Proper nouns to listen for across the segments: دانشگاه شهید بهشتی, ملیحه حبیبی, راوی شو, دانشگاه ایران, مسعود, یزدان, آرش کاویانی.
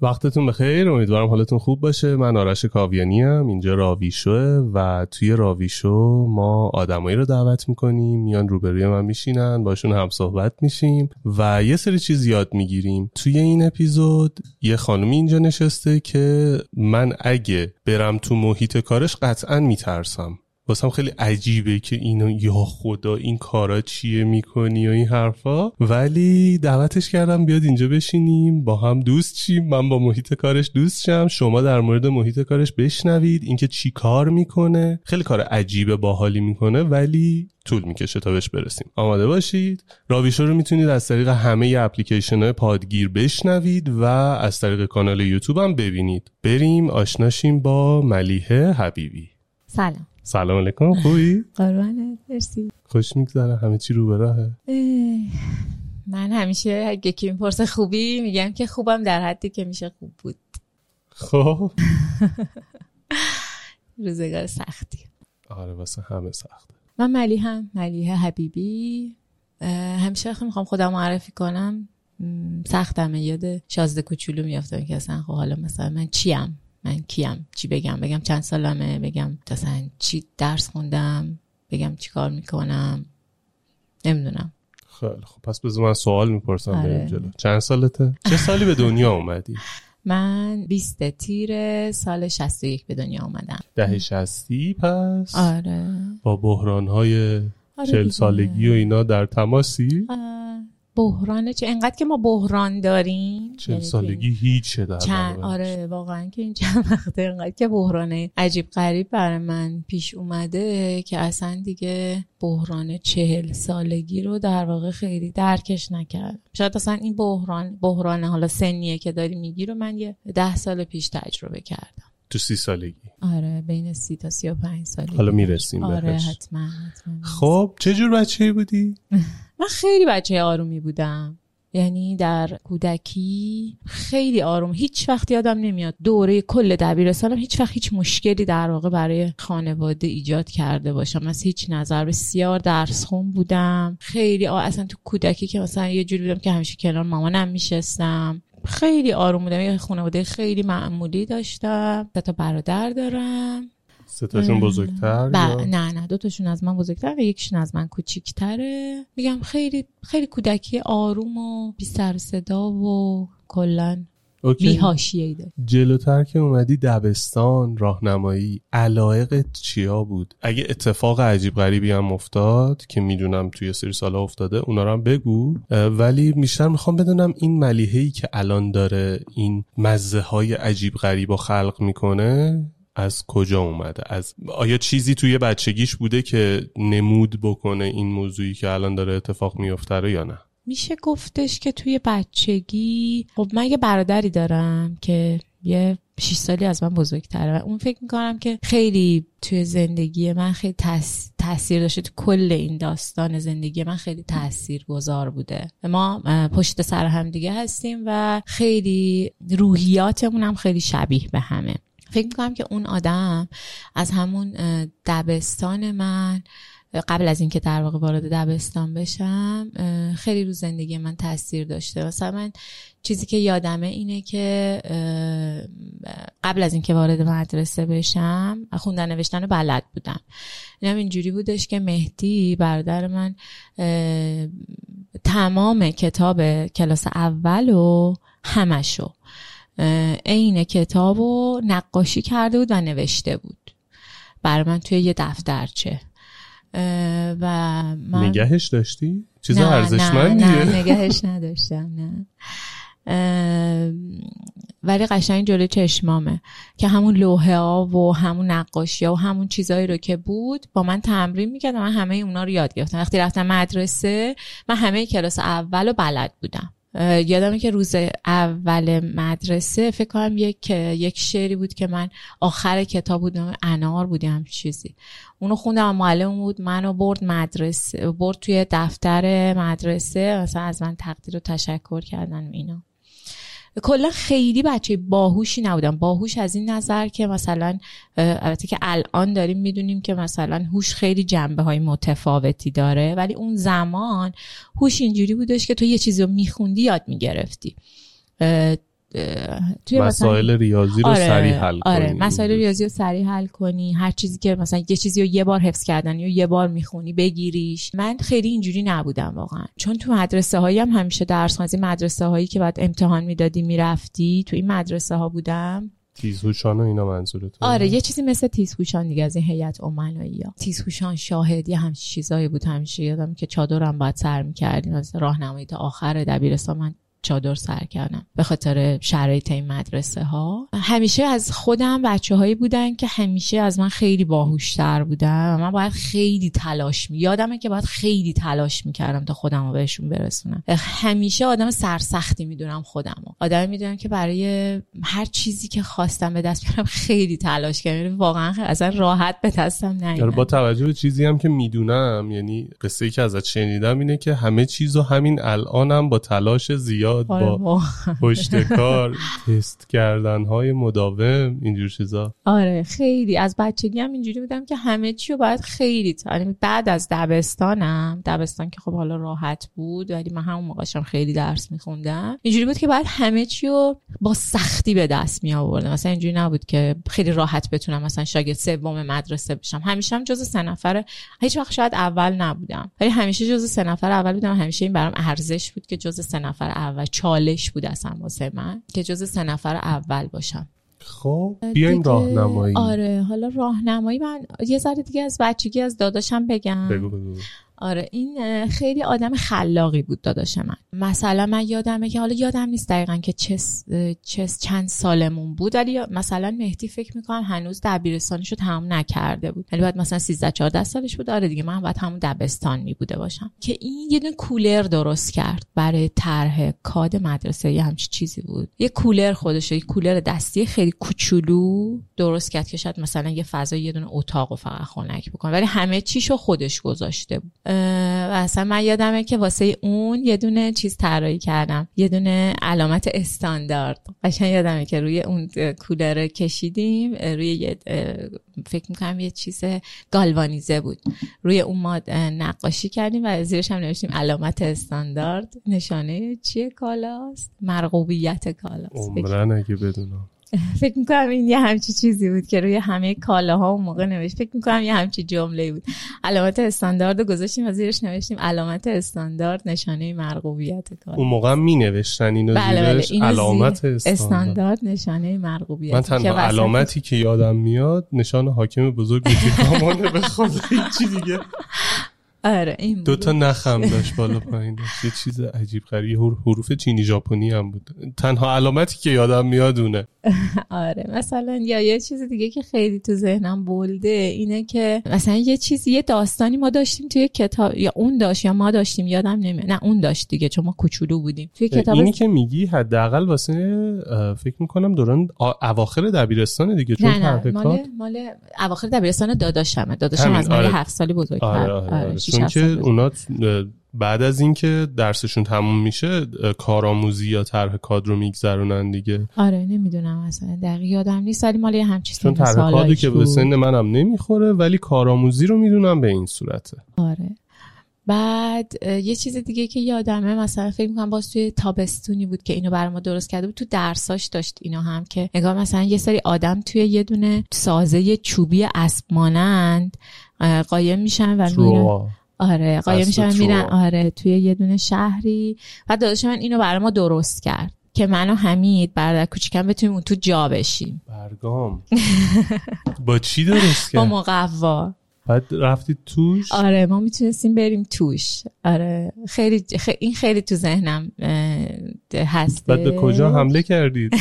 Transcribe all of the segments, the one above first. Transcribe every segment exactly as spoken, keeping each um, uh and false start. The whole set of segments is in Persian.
وقتتون بخیر، امیدوارم حالتون خوب باشه. من آرش کاویانیم، اینجا راوی شوه و توی راوی شو ما آدمایی رو دعوت میکنیم میان روبروی من میشینن، باشون هم صحبت میشیم و یه سری چیز یاد میگیریم. توی این اپیزود یه خانومی اینجا نشسته که من اگه برم تو محیط کارش قطعاً میترسم. واسم خیلی عجیبه که اینو یا خدا این کارا چیه میکنی و این حرفا، ولی دعوتش کردم بیاد اینجا بشینیم با هم دوست شیم، من با محیط کارش دوست شم، شما در مورد محیط کارش بشنوید، اینکه چی کار میکنه. خیلی کار عجیبه، باحالی میکنه ولی طول میکشه تا بهش برسیم. آماده باشید. راوی شو رو میتونید از طریق همه اپلیکیشن‌های پادگیر بشنوید و از طریق کانال یوتیوب هم ببینید. بریم آشناشیم با ملیحه حبیبی. سلام. سلام علیکم، خوبی؟ قربانت، مرسی. خوش میگذره، همه چی رو به راهه. من همیشه اگه کی میپرسه خوبی میگم که خوبم در حدی که میشه خوب بود. خب روزگار سختی. آره واسه همه سخته. من ملیحه هم ملیحه حبیبی. همیشه میخوام خودم معرفی کنم سختمه، یاد شازده کوچولو میافتم که اصلا خب حالا مثلا من چیم، من کیم، چی بگم، بگم چند سالمه، بگم مثلا چی درس خوندم، بگم چی کار میکنم، نمیدونم. خیلی خب، پس بذار من سوال میپرسم. آره. بریم جلو. چند سالته؟ چه سالی به دنیا اومدی؟ من بیست تیر سال شصت و یک به دنیا اومدم. دهه شصتی پس؟ آره. با بحران‌های آره چهل سالگی و اینا در تماسی؟ آره. بحرانه چه انقدر که ما بحران داریم، چند سالگی هیچه در چند. آره واقعا که این چند وقته انقدر که بحرانه عجیب غریب برای من پیش اومده که اصلا دیگه بحران چهل سالگی رو در واقع خیلی درکش نکرد. شاید اصلا این بحران بحران حالا سنیه که داری میگی رو من یه ده سال پیش تجربه کردم. تو سی سالگی؟ آره بین سی تا سی و پنج سالگی. حالا میرسیم آره بهش. حتما حتما. خب چه جور بچه‌ای بودی؟ من خیلی بچه آرومی بودم، یعنی در کودکی خیلی آروم، هیچ وقت یادم نمیاد دوره کل دبیرستانم هیچ وقت هیچ مشکلی در واقع برای خانواده ایجاد کرده باشم از هیچ نظر. بسیار درس خون بودم خیلی آ... اصلا تو کودکی که مثلا یه جوری بودم که همیشه کنار مامانم میشستم، خیلی آروم بودم، یه خانواده خیلی معمولی داشتم. سه تا برادر دارم. سه تاشون بزرگتر؟ نه نه، دو تاشون از من بزرگتر و یکیشون از من کوچیک‌تره. میگم خیلی خیلی کودکی آروم و بی سر صدا و کلاً بی حاشیه‌ای داشت. جلوتر که اومدی دبستان، راهنمایی، علایقت چیا بود؟ اگه اتفاق عجیب غریبی هم افتاد که میدونم توی سری سالا افتاده اونا رو هم بگو، ولی بیشتر میخوام بدونم این ملیحه‌ای که الان داره این مزه‌های عجیب غریبا خلق میکنه از کجا اومده؟ از آیا چیزی توی بچگیش بوده که نمود بکنه این موضوعی که الان داره اتفاق میفته یا نه؟ میشه گفتش که توی بچگی، خب من یه برادری دارم که یه شش سالی از من بزرگتره و اون فکر میکنم که خیلی توی زندگی من خیلی تس... تأثیر داشته، تو کل این داستان زندگی من خیلی تأثیر گذار بوده. ما پشت سر هم دیگه هستیم و خیلی روحیاتمون هم خیلی شبیه به همه. فکر میکنم که اون آدم از همون دبستان من، قبل از اینکه در واقع وارد دبستان بشم، خیلی رو زندگی من تاثیر داشته. مثلا من چیزی که یادمه اینه که قبل از اینکه وارد مدرسه بشم خوندن نوشتن رو بلد بودم. اینم اینجوری بودش که مهدی برادر من تمام کتاب کلاس اول و همشو عین کتابو نقاشی کرده بود و نوشته بود برای من توی یه دفترچه و من... نگهش داشتی؟ چیز ارزشمندیه. نه, نه نگهش نداشتم، نه ولی قشنگ جلوی چشمامه که همون لوحه ها و همون نقاشی ها و همون چیزایی رو که بود با من تمرین میکردم. من همه اونا رو یاد گرفتم. وقتی رفتم مدرسه من همه کلاس اول رو بلد بودم. یادمه که روز اول مدرسه فکر کنم یک یک شعری بود که من آخر کتاب بود، انار بودم چیزی، اونو خوندم و معلم بود منو برد مدرسه، برد توی دفتر مدرسه، مثلا از من تقدیر و تشکر کردن. اینا کلا خیلی بچه باهوشی نبودم. باهوش از این نظر که مثلا البته که الان داریم میدونیم که مثلا هوش خیلی جنبه‌های متفاوتی داره، ولی اون زمان هوش اینجوری بودش که تو یه چیزی رو میخوندی یاد میگرفتی. توی مسائل ریاضی رو آره، سریع حل آره، کنی. مسائل ریاضی رو سریع حل کنی. هر چیزی که مثلا یه چیزی رو یه بار حفظ کردن یا یه بار میخونی بگیریش. من خیلی اینجوری نبودم واقعا. چون تو مدرسه هایی هم همیشه درس خوندم. مدرسه هایی که بعد امتحان میدادی میرفتی، تو این مدرسه ها بودم. تیزهوشان و اینا منظورتون؟ آره یه چیزی مثل تیزهوشان دیگه، از این هیئت امنایی‌ها، تیزهوشان، شاهد، یه همچین چیزایی بود. همیشه یادم که چادرم بعد سر می‌کردیم. از راهنمایی تا آخر دبیرستان من چادر سر کردم به خاطر شرایط این مدرسه ها. همیشه از خودم بچه هایی بودن که همیشه از من خیلی باهوشتر بودن و من باید خیلی تلاش می یادمه که باید خیلی تلاش میکردم تا خودم رو بهشون برسونم. همیشه آدم سرسختی میدونم خودم رو. آدم میدونم که برای هر چیزی که خواستم به دست بیارم خیلی تلاش کردم. واقعا اصلا راحت به دستم نیومد. با توجه به چیزی هم که میدونم، یعنی قصه‌ای که ازت شنیدم اینه که همه چیزو همین الانم با تلاش زیاد با پشتکار تست کردن های مداوم اینجور چیزا. آره خیلی از بچگی هم اینجوری بودم که همه چی رو باید خیلی تا... بعد از دبستانم، دبستان که خب حالا راحت بود ولی من همون موقعشم خیلی درس میخوندم، اینجوری بود که باید همه چی رو با سختی به دست می آوردم. مثلا اینجوری نبود که خیلی راحت بتونم مثلا شاگرد سوم مدرسه بشم. همیشه هم جزو سه نفر، هیچ وقت شاید اول نبودم ولی همیشه جزو سه نفر اول بودم. همیشه این برام ارزش بود که جزو سه نفر اول و چالش بود اصلا واسه من که جز سه نفر اول باشم. خب بیاین راهنمایی. آره حالا راهنمایی من یه ذره دیگه از بچگی از داداشم بگم. بگو بگو. آره این خیلی آدم خلاقی بود داداش من. مثلا من یادمه که حالا یادم نیست دقیقاً که چه چند سالمون بود، ولی مثلا مهدی فکر می‌کنم هنوز دبیرستانشو تمام نکرده بود، ولی بعد مثلا سیزده چهارده سالش بود. آره دیگه من بعد همون دبستان می بوده باشم که این یه دونه کولر درست کرد برای طرح کاد مدرسه. یه همچین چیزی بود، یه کولر خودش، یه کولر دستی خیلی کوچولو درست کرد که شاید مثلا یه فضای یه دونه اتاقو فقط خنک بکنه، ولی همه چیشو خودش گذاشته بود. و اصلا من یادمه که واسه اون یه دونه چیز طراحی کردم، یه دونه علامت استاندارد. قشنگ یادمه که روی اون کولر رو کشیدیم، روی یه فکر می‌کنم یه چیز گالوانیزه بود، روی اون ما نقاشی کردیم و زیرش هم نوشتیم علامت استاندارد نشانه چیه کالاست، مرغوبیت کالاست. عمرن اگه بدونم فکر میکنم این یه همچی چیزی بود که روی همه کالاها اون موقع نوشت. فکر میکنم یه همچی جمله‌ای بود. علامت استاندارد رو گذاشتیم و زیرش نوشتیم علامت استاندارد نشانه مرغوبیت کالاست. اون موقع می نوشتن اینو زیرش این علامت زیر استاندارد. استاندارد نشانه مرغوبیت. من تنها علامتی که یادم میاد نشان حاکم بزرگ بود. همون به خود هیچ چیز دیگه آره این بود. دو تا نخم داشت بالا پایین داشت. یه چیز عجیب غریبی، حروف چینی ژاپنی هم بود. تنها علامتی که یادم میاد اونه. آره مثلا یا یه چیز دیگه که خیلی تو ذهنم بولده اینه که مثلا یه چیزی، یه داستانی ما داشتیم توی کتاب، یا اون داشت یا ما داشتیم، یادم نمیاد. نه اون داشت دیگه چون ما کوچولو بودیم. توی کتاب اینی که میگی حداقل واسه فکر می‌کنم دوران اواخر دبیرستان دیگه، چون تحقیقات مال مال اواخر دبیرستان داداشمه. داداشم از من هفت سالی بزرگتره. آره آره. چون که اونا بعد از اینکه درسشون تموم میشه کارآموزی یا طرح کادر رو میگذرونن دیگه. آره نمیدونم اصلا دقیق یادم نیست ولی مال هم چیزی مثلا طرح کادری که به سن منم نمیخوره ولی کارآموزی رو میدونم به این صورته. آره بعد یه چیز دیگه که یادمه مثلا فکر می‌کنم باز توی تابستونی بود که اینو برای ما درست کرده بود، تو درساش داشت اینا هم، که نگاه مثلا یه سری آدم توی یه دونه سازه چوبی اسب مانند قایم میشن و میرن. آره قایم میشن میرن آره توی یه دونه شهری. بعد داداش من اینو برای ما درست کرد که من و حمید برادر کوچیکم بتونیم اون تو جا بشیم. برگام با چی درست کرد؟ با مقوا. بعد رفتید توش؟ آره ما میتونستیم بریم توش. آره خیلی خ... این خیلی تو ذهنم هست. بعد به کجا حمله کردید؟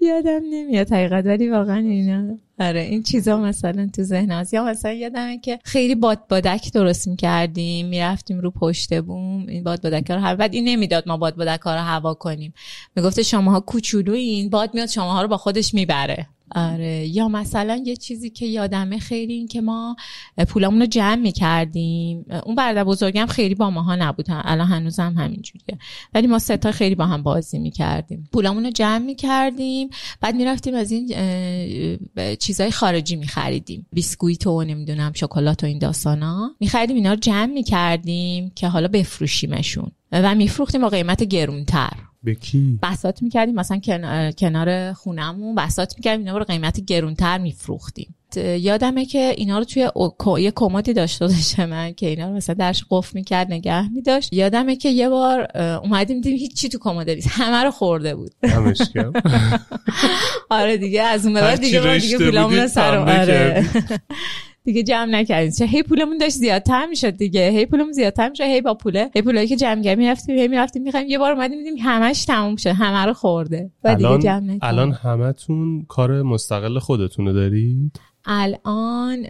یادم نمیاد حقیقت ولی واقعا اینا آره این چیزا مثلا تو ذهنم هست. یا مثلا یادمه که خیلی بادبادک درست میکردیم، میرفتیم رو پشت بوم این بادبادک‌ها رو، بعد این نمیداد ما بادبادک‌ها رو هوا کنیم، میگفت شماها کوچولوین، باد میاد شماها رو با خودش میبره. آره یا مثلا یه چیزی که یادمه خیلی این که ما پولامون رو جمع می‌کردیم. اون برادر بزرگم خیلی با ماها نبود، الان هنوزم همینجوریه، ولی ما سه تا خیلی با هم بازی می‌کردیم. پولامون رو جمع می‌کردیم بعد می‌رفتیم از این چیزای خارجی می‌خریدیم، بیسکویت و نمیدونم شکلات و این داستانا می‌خریدیم، اینا رو جمع می‌کردیم که حالا بفروشیمشون و می‌فروختیم با قیمت گرون‌تر. به کی؟ بساط میکردیم مثلا کنار خونمون بساط میکردیم، اینا رو قیمت گرونتر میفروختیم. یادمه که اینا رو توی او... یه کمدی داشته داشتم من که اینا رو مثلا درش قفل میکرد نگه میداشت. یادمه که یه بار اومدیم دیدیم هیچی تو کمد نیست، همه رو خورده بود. همشکم آره دیگه از اون بعد دیگه ما دیگه پولامون سر آره دیگه جمع نکردیم. چه هی پولمون داشت زیادتر میشد دیگه، هی پولمون زیادتر میشد، هی با پوله هی پولایی که جمع کردیم میرفتیم هی میرفتیم میخوایم. یه بار اومدیم دیدیم همش تموم شد، همه رو خورده و دیگه جمع نکردیم. الان همتون کار مستقل خودتونه دارید؟ الان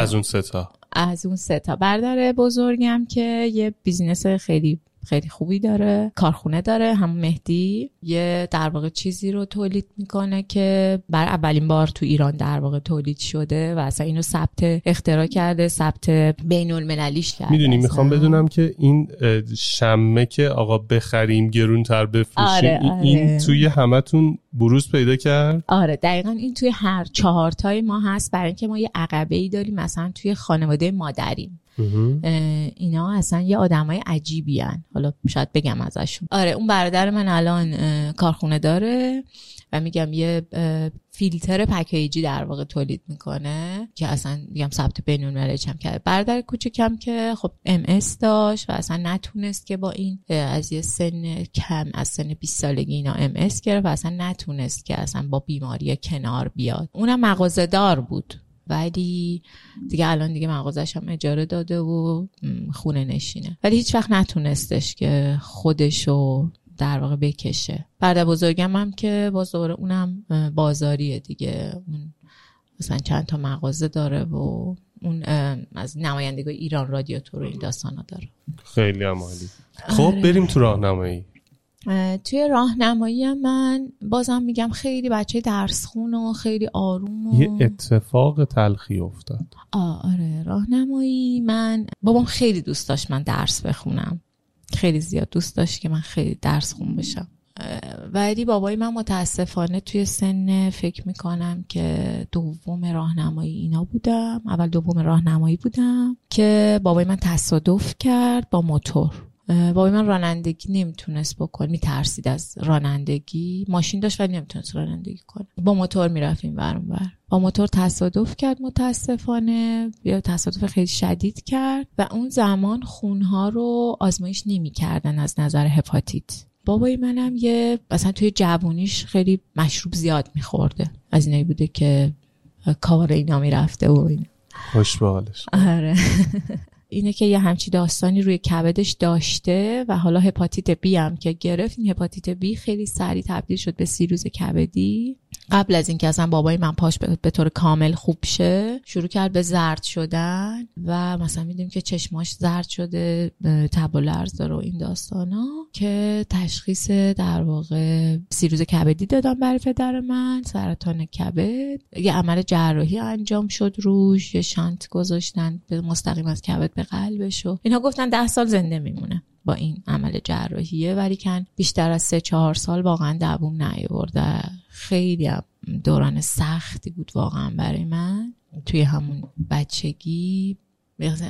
از اون سه تا از اون سه تا برادر بزرگم که یه بیزینس خیلی خیلی خوبی داره، کارخونه داره، همون مهدی یه در واقع چیزی رو تولید میکنه که بر اولین بار تو ایران در واقع تولید شده و اصلا اینو ثبت اختراع کرده، ثبت بین المللیش کرده. میدونی میخوام بدونم که این شمه که آقا بخریم گرونتر بفروشیم آره، آره. این توی همتون بروز پیدا کرد؟ آره دقیقاً این توی هر چهار تای ما هست، برای اینکه ما یه عقبه‌ای داریم مثلا توی خانواده مادریم. اینا اصلا یه آدمای عجیبی هن، حالا شاید بگم ازشون. آره اون برادر من الان کارخونه داره و میگم یه فیلتر پکیجی در واقع تولید میکنه که اصلا میگم ثبت بین المللی هم کرده. برادر کوچیکم که خب ام اس داشت و اصلا نتونست که با این از یه سن کم از سن بیست سالگی اینا ام اس گرفت و اصلا نتونست که اصلا با بیماری کنار بیاد. اونم مغازه‌دار بود ولی دیگه الان دیگه مغازه‌اش هم اجاره داده و خونه نشینه، ولی هیچ وقت نتونستش که خودشو در واقع بکشه. برادر بزرگم هم که باز دوباره اونم بازاریه دیگه، اون مثلا چند تا مغازه داره و اون از نمایندگی ایران رادیاتور و این داستانا داره. خیلی عالی. خب بریم تو راهنمایی. توی راهنمایی هم من بازم میگم خیلی بچه درسخون و خیلی آروم و... یه اتفاق تلخی افتاد. آره راهنمایی من بابام خیلی دوست داشت من درس بخونم، خیلی زیاد دوست داشت که من خیلی درس خون بشم، ولی بابای من متاسفانه توی سن فکر میکنم که دوم راهنمایی اینا بودم، اول دوم راهنمایی بودم که بابای من تصادف کرد با موتور. بابای من رانندگی نمیتونست بکنه، میترسید از رانندگی، ماشین داشت ولی نمیتونست رانندگی کنه، با موتور میرفت این ور اون ور. با موتور تصادف کرد متاسفانه، یا تصادف خیلی شدید کرد و اون زمان خونها رو آزمایش نمیکردن از نظر هپاتیت. بابای منم یه مثلا توی جوونیش خیلی مشروب زیاد میخورده، از اینایی بوده که کار اینا میرفته و اینا خوش به حالش. آره اینه که یه همچی داستانی روی کبدش داشته و حالا هپاتیت بی هم که گرفت، این هپاتیت بی خیلی سریع تبدیل شد به سیروز کبدی. قبل از اینکه اصلا بابای من پاش به طور کامل خوب شه شروع کرد به زرد شدن و مثلا میدیم که چشماش زرد شده، تب و لرز داره و این داستانا، که تشخیص در واقع سیروز کبدی دادم برای پدر من، سرطان کبد. یه عمل جراحی انجام شد روش، یه شانت گذاشتن مستقیم از کبد به قلبش و اینها. گفتن ده سال زنده میمونه با این عمل جراحیه، ولی کن بیشتر از سه چهار سال واقعا دووم نیاورده. خیلی دوران سختی بود واقعا برای من توی همون بچگی.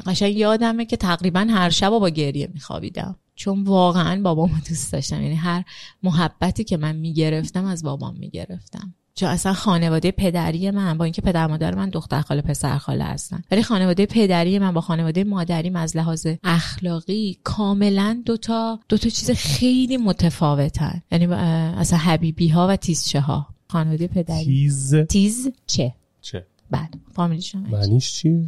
قشنگ یادمه که تقریبا هر شب با گریه میخوابیدم، چون واقعا بابامو دوست داشتم. یعنی هر محبتی که من میگرفتم از بابام میگرفتم، چون اصلا خانواده پدری من، با اینکه پدر مادر من دختر خاله پسر خاله هستن، ولی خانواده پدری من با خانواده مادریم از لحاظ اخلاقی کاملا دوتا دوتا چیز خیلی متفاوتن. یعنی اصلا حبیبی ها و تیزچه ها، خانواده پدری تیز تیز چه چه بعد فامیلیش معنیش چیه؟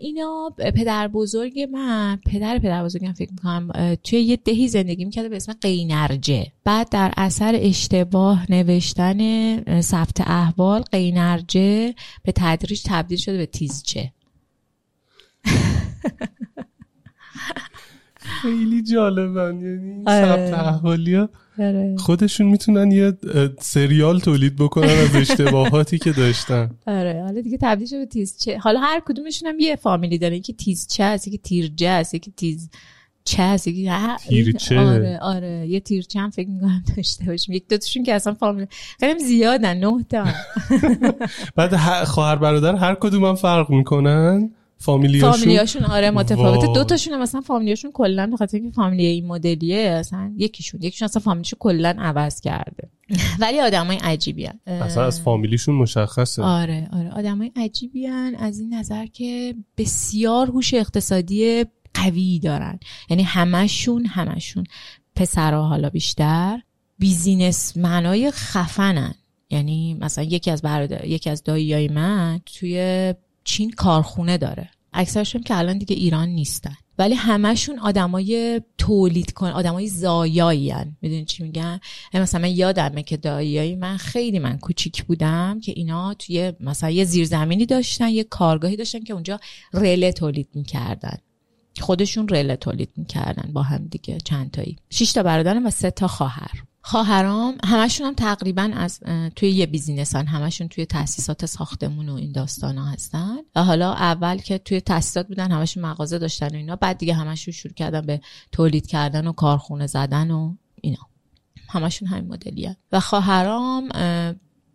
اینا پدر بزرگ من، پدر پدر بزرگم فکر میکنم توی یه دهی زندگی میکرده به اسم قینرجه. بعد در اثر اشتباه نوشتن ثبت احوال قینرجه به تدریج تبدیل شده به تیزچه. خیلی جالبن. یعنی ثبت احوالیا خودشون میتونن یه سریال تولید بکنن از اشتباهاتی که داشتن. آره حالا دیگه تبدیل شده به تیزچه. حالا هر کدومشون هم یه فامیلی داره، یکی تیزچه است، یکی تیرچه است، یکی تیز چه است، یکی تیرچه. آره آره یه تیرچه هم فکر می‌کنم داشته باشیم. یک دوتاشون که اصلا فامیل خیلی زیادن، نه تا. بعد خواهر برادر هر کدوم هم فرق میکنن فامیلیاشون. فامیلیاشون آره متفاوته. دو تاشون هم مثلا فامیلیاشون کلا به خاطر اینکه فامیلی این مدلیه اصلا یکیشون یکیشون اصلا فامیلیشو کلا عوض کرده. ولی آدمای عجیبی ان. اصلا از فامیلیشون مشخصه. آره آره آدمای عجیبی ان از این نظر که بسیار هوش اقتصادی قوی دارن. یعنی همشون همشون پسرها حالا بیشتر بیزینسمنای خفنن. یعنی مثلا یکی از برادر یکی از داییای من توی چین کارخونه داره، اکثرشون که الان دیگه ایران نیستن، ولی همشون آدمای تولید کن، آدمای زایایی ان. میدونی چی میگن؟ مثلا من یادمه که داییای من خیلی من کوچیک بودم که اینا توی مثلا یه زیرزمینی داشتن، یه کارگاهی داشتن که اونجا رله تولید میکردن، خودشون رله تولید میکردن با هم دیگه. چند تایی، شش تا برادرم و سه تا خواهر. خواهرام همشون هم تقریبا از توی یه بیزینسن، همشون توی تأسیسات ساختمون و این داستانا هستن. و حالا اول که توی تأسیسات بودن همشون مغازه داشتن و اینا، بعد دیگه همشون شروع کردن به تولید کردن و کارخونه زدن و اینا. همشون همین مدلیه. و خواهرام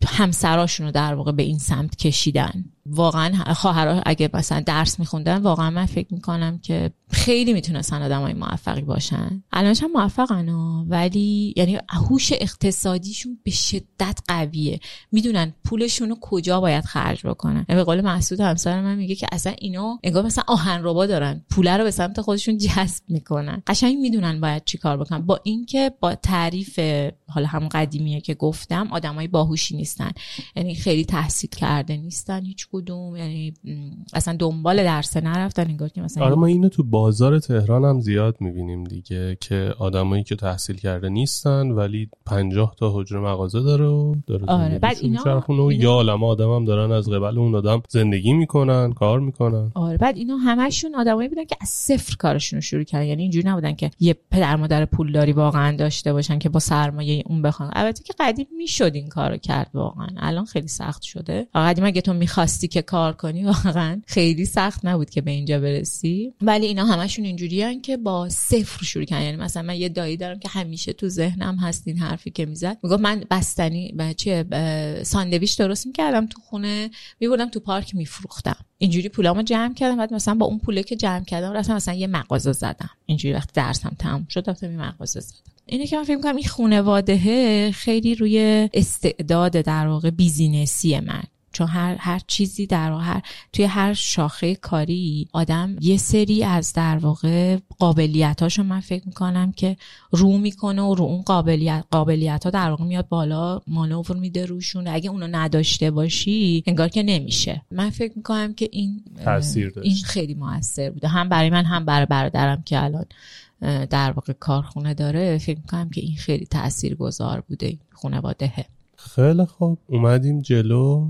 همسراشون رو در واقع به این سمت کشیدن. واقعا خواهرها اگه مثلا درس میخوندن، واقعا من فکر میکنم که خیلی میتونستن آدمای موفقی باشن. الانش هم موفقن، ولی یعنی هوش اقتصادیشون به شدت قویه، میدونن پولشون رو کجا باید خرج بکنن. به قول مسعود همسر من میگه که اصلا اینا انگار مثلا آهنربا دارن، پوله رو به سمت خودشون جذب میکنن، قشنگ میدونن باید چی کار بکنن. با اینکه با تعریف حالا هم قدیمیه که گفتم، آدمای باهوشی نیستن، یعنی خیلی تحصیل کرده نیستن هیچ کدوم، یعنی اصلا دنبال درس نرفتن انگار که مثلا. آره ما اینو تو بازار تهران هم زیاد میبینیم دیگه، که آدمایی که تحصیل کرده نیستن ولی پنجاه تا حجره مغازه داره و داره. آره بعد اینا و یا عالمه آدم هم دارن از قبل اون آدم زندگی میکنن، کار میکنن. آره بعد اینا همشون آدمایی بودن که از صفر کارشون رو شروع کردن. یعنی اینجوری نبودن که یه پدر مادر پولداری واقعا داشته باشن که با سرمایه اون بخوان. البته که قدیم میشد این کارو کرد، واقعا الان خیلی سخت شده. قدیم اگه تو می‌خواستی که کار کنی واقعا خیلی سخت نبود که به اینجا برسی، ولی اینا همشون اینجوریان که با صفر شروع کردن. یعنی مثلا من یه دایی دارم که همیشه تو ذهنم هست این حرفی که میزد، میگه من بستنی بچه ساندویچ درست میکردم تو خونه، میبردم تو پارک میفروختم، اینجوری پولامو جمع کردم. بعد مثلا با اون پوله که جمع کردم رفتم مثلا یه مغازه زدم. اینجوری وقتی درسم تموم شد رفتم یه مغازه زدم. اینه که من فکر می‌کنم این خانواده خیلی روی استعداد در واقع بیزینسی من چون هر هر چیزی در هر توی هر شاخه کاری آدم یه سری از در واقع قابلیتاشو من فکر میکنم که رو میکنه و رو اون قابلیت قابلیت‌ها در واقع میاد بالا، مانور میده روشون. اگه اونو نداشته باشی انگار که نمیشه. من فکر میکنم که این تاثیر داشت. این خیلی موثر بوده، هم برای من هم برای برادرم که الان در واقع کارخونه داره. فکر میکنم که این خیلی تاثیرگذار بوده این خانوادهه. خیلی خوب، اومدیم جلو.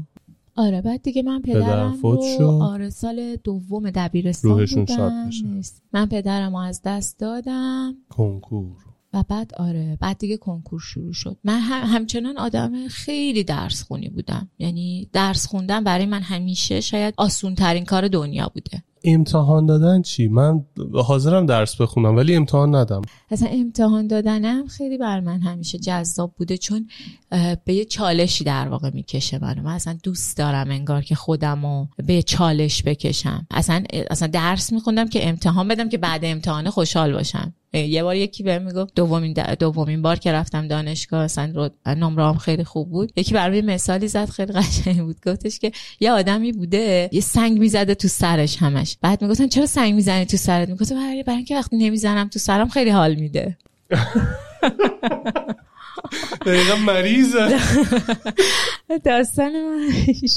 آره، بعد دیگه من پدرم رو آره سال دوم دبیرستان روحشون شاد بشه من پدرم رو از دست دادم کنکور و بعد آره بعد دیگه کنکور شروع شد. من هم همچنان آدم خیلی درس خونی بودم، یعنی درس خوندن برای من همیشه شاید آسون ترین کار دنیا بوده. امتحان دادن چی؟ من حاضرم درس بخونم ولی امتحان ندم. اصلا امتحان دادنم خیلی بر من همیشه جذاب بوده، چون به یه چالشی در واقع میکشه منو. من اصلا دوست دارم انگار که خودمو به چالش بکشم. اصلا اصلا درس میخوندم که امتحان بدم که بعد امتحان خوشحال باشم. یه بار یکی بهم میگفت دومین دومین بار که رفتم دانشگاه، اصلا نمره‌ام خیلی خوب بود، یکی برام مثالی زد خیلی قشنگ بود. گفتش که یه آدمی بوده یه سنگ میزده تو سرش همش، بعد میگفتن چرا سنگ میزنی تو سرت؟ میگفت برای برای اینکه وقتی نمیزنم تو سرم خیلی حال میده. دقیقا مریضه. داستان من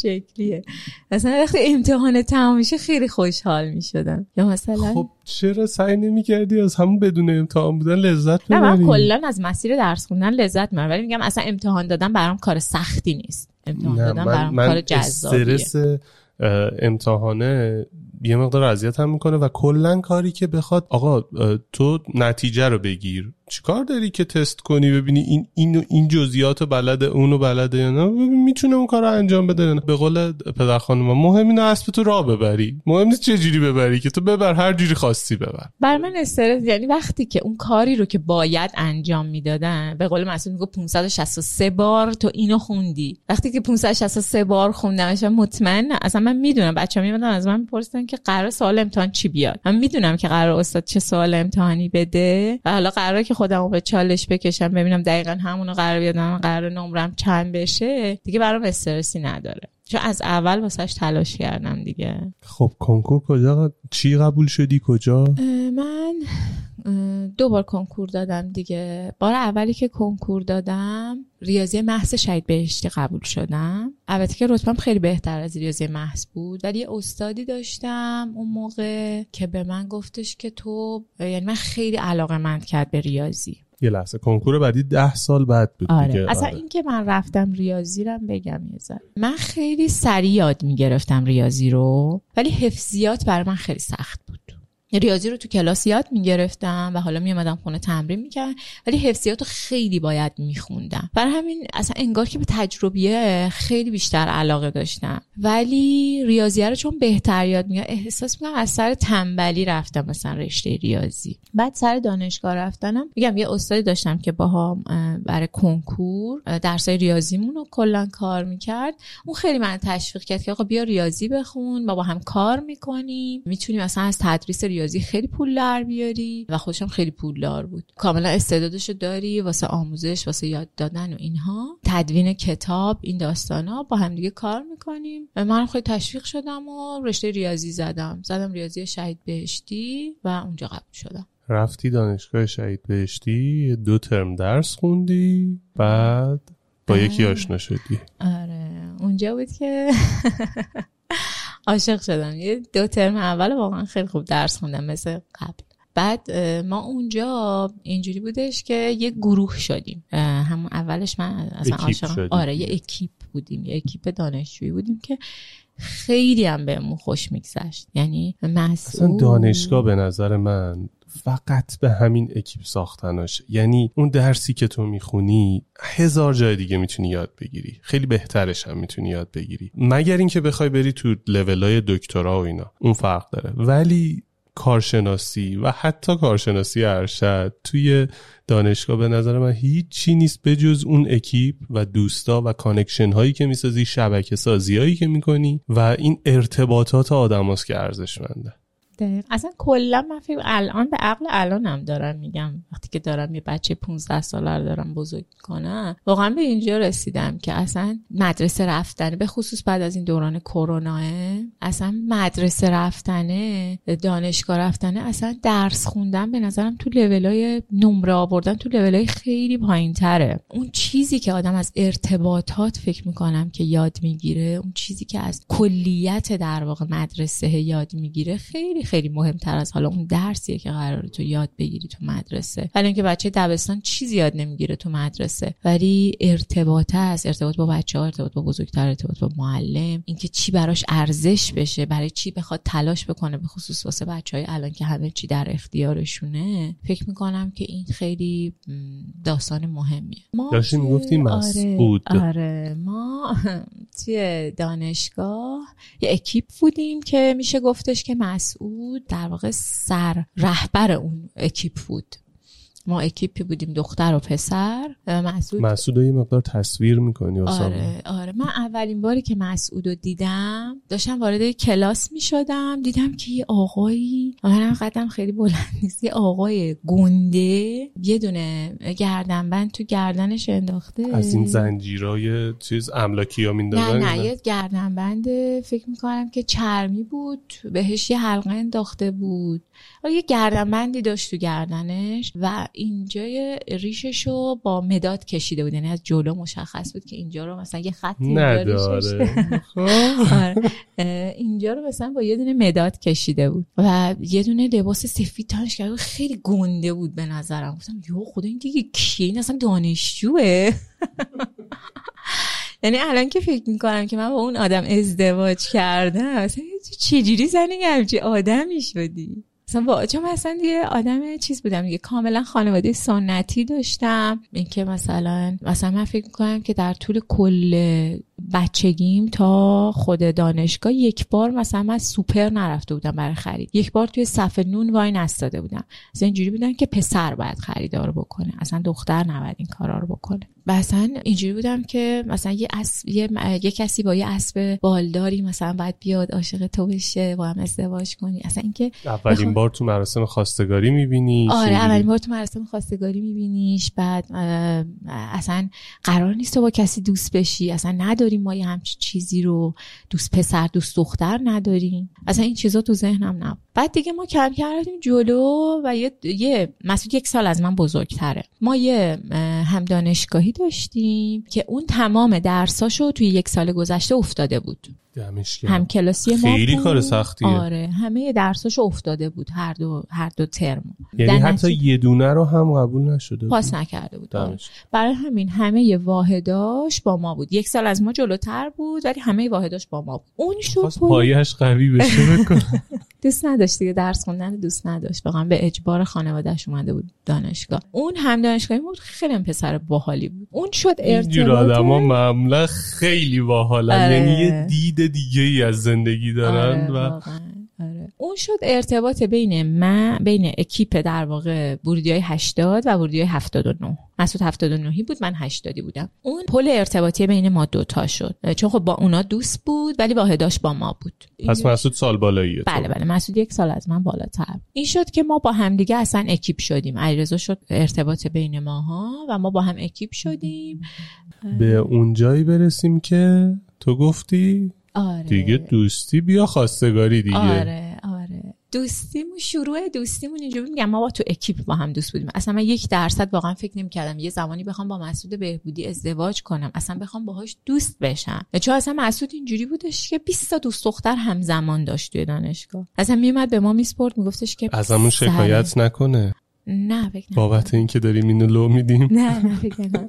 شکلیه. اصلا وقتی امتحان تمام میشه خیلی خوشحال میشدم. یا مثلا خب چرا سعی نمیکردی از همون بدون امتحان بودن لذت ببری؟ نه، من کلا از مسیر درس خوندن لذت میبرم، ولی میگم اصلا امتحان دادن برام کار سختی نیست. امتحان دادن برام کار جذابیه. من استرس امتحانه یه مقدار اذیت هم میکنه و کلن کاری که بخواد آقا تو نتیجه رو بگیر، چیکار داری که تست کنی ببینی این اینو این جزئیاتو بلده، اونو بلده یا نه، میتونه اون کارو انجام بده یا نه. به قول پدر خانم مهم اینه اسب تو راه ببری، مهم نیست چه جوری ببری، که تو ببر هر جوری خواستی ببر. بر من استرس، یعنی وقتی که اون کاری رو که باید انجام میدادن، به قول مسعود میگه پانصد و شصت و سه بار تو اینو خوندی، وقتی که پانصد و شصت و سه بار خوندمش مطمئن اصلا من میدونم. بچه‌ها میمدن از من میپرسن که قرار سوال امتحان چی بیاد، من میدونم که قرار استاد چه سوال امتحانی بده و حالا قراره خودمو به چالش بکشم ببینم دقیقاً همونو قرار بیادم قرار نمرم چند بشه. دیگه برام استرسی نداره چون از اول واسش تلاش کردم دیگه. خب کنکور کجا چی قبول شدی کجا؟ اه من اه دو بار کنکور دادم دیگه. بار اولی که کنکور دادم ریاضی محض شهید بهشتی قبول شدم، البته که رتبه‌ام خیلی بهتر از ریاضی محض بود، ولی یه استادی داشتم اون موقع که به من گفتش که تو، یعنی من خیلی علاقه‌مند کرد به ریاضی. یه لحظه، کنکور بعدی ده سال بعد بود دیگه. آره. اصلا آره. این که من رفتم ریاضی رو بگم یه ذره، من خیلی سریع یاد میگرفتم ریاضی رو، ولی حفظیات برای من خیلی سخت بود. ریاضی رو تو کلاس یاد میگرفتم و حالا میومدم خونه تمرین میکردم، ولی حفظیات رو خیلی باید میخوندم. برای همین اصلا انگار که به تجربیه خیلی بیشتر علاقه داشتم، ولی ریاضی رو چون بهتر یاد میگم احساس میکنم از سر تنبلی رفتم مثلا رشته ریاضی. بعد سر دانشگاه رفتنم میگم یه استادی داشتم که باها برای کنکور درسای ریاضیمون رو کلا کار میکرد. اون خیلی من تشویق کرد که آقا بیا ریاضی بخون، ما با هم کار میکنیم، میتونیم مثلا از تدریس ریاضی ریاضی خیلی پول در بیاری. و خودشم خیلی پولدار بود، کاملا استعدادشو داری واسه آموزش، واسه یاد دادن و اینها، تدوین کتاب، این داستانا، با هم دیگه کار میکنیم. و منم خیلی تشویق شدم و رشته ریاضی زدم زدم ریاضی شهید بهشتی و اونجا قبول شدم. رفتی دانشگاه شهید بهشتی، دو ترم درس خوندی، بعد با یکی آشنا شدی. آره، اونجا بود که عاشق شدم. یه دو ترم اول واقعا خیلی خوب درس خوندم مثل قبل. بعد ما اونجا اینجوری بودش که یه گروه شدیم. همون اولش من اصلا عاشق آره یه اکیپ بودیم، یه اکیپ دانشجویی بودیم که خیلی هم بهمون خوش میگذشت. یعنی مسعود اصلا دانشگاه به نظر من فقط به همین اکیپ ساختناش، یعنی اون درسی که تو میخونی هزار جای دیگه میتونی یاد بگیری، خیلی بهترش هم میتونی یاد بگیری، مگر اینکه بخوای بری تو لولای دکترا و اینا، اون فرق داره. ولی کارشناسی و حتی کارشناسی ارشد توی دانشگاه به نظر من هیچ چی نیست بجز اون اکیپ و دوستا و کانکشن هایی که میسازی، شبکه سازی هایی که میکنی و این ارتباطات آدم هاست که ارزشمنده. دقیق. اصلا کلا من فکر الان به عقل الانم دارم میگم وقتی که دارم یه بچه پانزده ساله رو دارم بزرگ میکنم، واقعا به اینجا رسیدم که اصلا مدرسه رفتن، به خصوص بعد از این دوران کرونا، اصلا مدرسه رفتنه، دانشگاه رفتنه، اصلا درس خوندن به نظرم تو لولای نمره آوردن تو لولای خیلی پایین‌تره. اون چیزی که آدم از ارتباطات فکر میکنم که یاد میگیره، اون چیزی که از کلیت در واقع مدرسه یاد میگیره خیلی خیلی مهمتر از حالا اون درسیه که قراره تو یاد بگیری تو مدرسه. ولی اینکه بچه دبستان چیزی یاد نمیگیره تو مدرسه، ولی ارتباطه است، ارتباط با بچه‌ها، ارتباط با بزرگتر، ارتباط با معلم، اینکه چی براش ارزش بشه، برای چی بخواد تلاش بکنه، به خصوص واسه بچهای الان که همه چی در اختیارشونه. فکر میکنم که این خیلی داستان مهمیه. ما داشتیم میگفتیم مسعود. آره، آره ما توی دانشگاه یه اکیپ بودیم که میشه گفتش که مسعود در واقع سر رهبر اون اکیپ بود. ما اکیپی بودیم دختر و پسر. مسعود مسعود یه مقدار تصویر می‌کنی واسه آره آره من اولین باری که مسعود رو دیدم داشتم وارد کلاس می‌شدم، دیدم که یه آقایی، منم قدم خیلی بلند نیست، یه آقای گنده یه دونه گردنبند تو گردنش انداخته، از این زنجیرای چیز املاکی‌ها میندازن. نه نه یه گردنبند فکر می‌کنم که چرمی بود، بهش یه حلقه انداخته بود، یه گردنبندی داشت تو گردنش و اینجای ریششو با مداد کشیده بود، یعنی از جلو مشخص بود که اینجا رو مثلا یه خطی نداره اینجا رو مثلا با یه دونه مداد کشیده بود و یه دونه لباس سفید تنش کرده، خیلی گنده بود به نظرم. گفتم یا خدا این دیگه کیه، این اصلا دانشجوه؟ یعنی الان که فکر میکنم که من با اون آدم ازدواج کردم، اصلا چجوری زنی همچی آدمی شدی؟ با چون مثلا دیگه آدم چیز بودم دیگه، کاملا خانواده سنتی داشتم. اینکه مثلا مثلا من فکر می‌کنم که در طول کل بچگیم تا خود دانشگاه یک بار مثلا من سوپر نرفته بودم برای خرید، یک بار توی صف نون وای نستاده بودم. مثلا اینجوری بودن که پسر باید خریدارو بکنه، اصلا دختر نباید این کارا رو بکنه. مثلا اینجوری بودم که مثلا یه اسب یه, یه کسی با یه اسب بالداری مثلا باید بیاد عاشق تو بشه با هم ازدواج کنی. اصلا اینکه اولین بار تو مراسم خواستگاری می‌بینیش. آره اولین بار تو مراسم خواستگاری می‌بینیش. بعد اصلا قرار نیست تو با کسی دوست بشی، اصلا نداریم ما یه همچین چیزی رو، دوست پسر دوست دختر نداریم، اصلا این چیزا تو ذهنم نبود. بعد دیگه ما کم کردیم جلو و یه یه مسعود یک سال از من بزرگتره، ما یه هم دانشگاهی داشتیم که اون تمام درساشو توی یک سال گذشته افتاده بود. هم کلاسی ما خیلی کار سختیه. آره همه درساشو افتاده بود، هر دو هر دو ترم، یعنی حتی یه دونه رو هم قبول نشده، پاس نکرده بود. آره. برای همین همه واحداش با ما بود، یک سال از ما جلوتر بود ولی همه واحداش با ما بود. اون شو پایه‌اش قوی بشه بکنه دوست نداشت دیگه، درس خوندن دوست نداشت، واقعا به اجبار خانواده‌اش اومده بود دانشگاه. اون هم دانشگاهی بود، خیلی پسر باحالی بود. اون شد ارتباط آدم‌ها معمولا خیلی باحالن، یعنی یه دید دیگه ای از زندگی دارن. آره، و آره. اون شد ارتباط بین من بین اکیپ در واقع ورودیای هشتاد و ورودیای هفتاد و نه. مسعود هفتاد و نه بود، من هشتادی بودم. اون پل ارتباطی بین ما دوتا شد، چون خب با اونا دوست بود ولی واحداش با ما بود. پس مسعود سال بالاییه. بله بله مسعود یک سال از من بالاتر. این شد که ما با هم دیگه اصلا اکیپ شدیم. علیرضا شد ارتباط بین ماها و ما با هم اکیپ شدیم. به اونجایی برسیم که تو گفتی آره. دیگه دوستی بیا خواستگاری دیگه. آره آره دوستیمون شروع دوستیمون اینجوری میگم، ما با تو اکیپ با هم دوست بودیم. اصلا من یک درصد واقعا فکر نمی‌کردم یه زمانی بخوام با مسعود بهبودی ازدواج کنم، اصلا بخوام باهاش دوست بشم. چون اصلا مسعود اینجوری بودش که بیست تا دوست دختر همزمان داشت توی دانشگاه. اصلا میومد به ما میسپرد، میگفتش که از همون شکایت نکنه. نه فکر نکنم بابت اینکه داریم اینو لو میدیم. نه نه فکر نکنم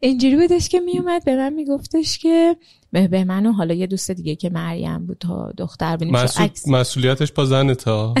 اینجوری بودش که میومد به من میگفتش که به من و حالا یه دوست دیگه که مریم بود تا دختر بینیم مسئولیتش با زن تا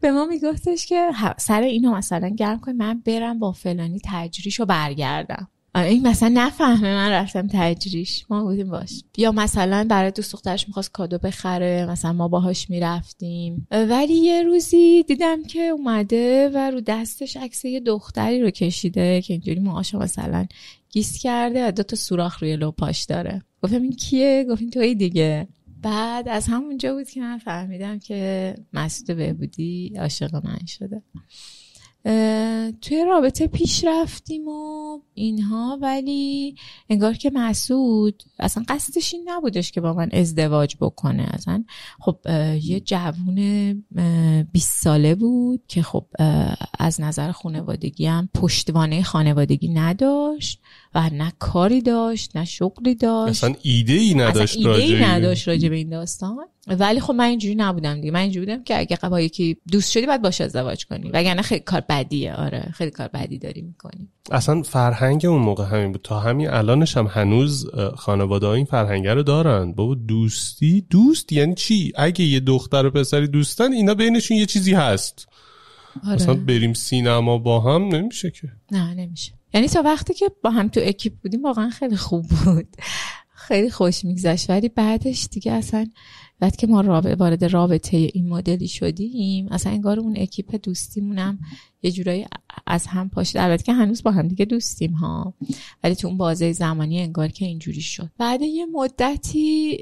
به ما میگفتش که سر اینو مثلا گرم کنی، من برم با فلانی تجریشو برگردم. این مثلا نفهمه من رفتم تجریش، ما بودیم باش. یا مثلا برای دوست دخترش میخواست کادو بخره، مثلا ما باهاش میرفتیم. ولی یه روزی دیدم که اومده و رو دستش عکس یه دختری رو کشیده که اینجوری موهاشو مثلا گیس کرده و دو تا سوراخ روی لپاش داره. گفتم این کیه؟ گفتم تویی دیگه. بعد از همونجا بود که من فهمیدم که مسعود بهبودی عاشق من شده. توی رابطه پیش رفتیم و اینها، ولی انگار که مسعود اصلا قصدش این نبودش که با من ازدواج بکنه. اصلا خب یه جوون بیست ساله بود که خب از نظر خانوادگی هم پشتوانه خانوادگی نداشت و نه کاری داشت نه شغلی داشت، اصلا ایده ای نداشت راجع راجع به این داستان. ولی خب من اینجوری نبودم دیگه، من اینجوری بودم که اگه با یکی دوست شدی بعد باشه ازدواج کنی، وگرنه خیلی کار بدیه. آره خیلی کار بدی داری میکنی. اصلا فرهنگ اون موقع همین بود، تا همین الانش هم هنوز خانواده‌ها این فرهنگ رو دارن. بابا دوستی دوست یعنی چی؟ اگه یه دختر و پسری دوستن اینا بینشون یه چیزی هست. آره. اصلا بریم سینما با هم نمیشه که، نه نمیشه. یعنی تا وقتی که با هم تو اکیپ بودیم واقعا خیلی خوب بود، خیلی خوش میگذشت. ولی بعدش دیگه اصلا بعد که ما وارد رابطه این مدلی شدیم اصلا انگار اون اکیپ دوستیمونم یه جورایی از هم پاشید. البته که هنوز با هم دیگه دوستیم ها، ولی تو اون بازه زمانی انگار که اینجوری شد. بعد یه مدتی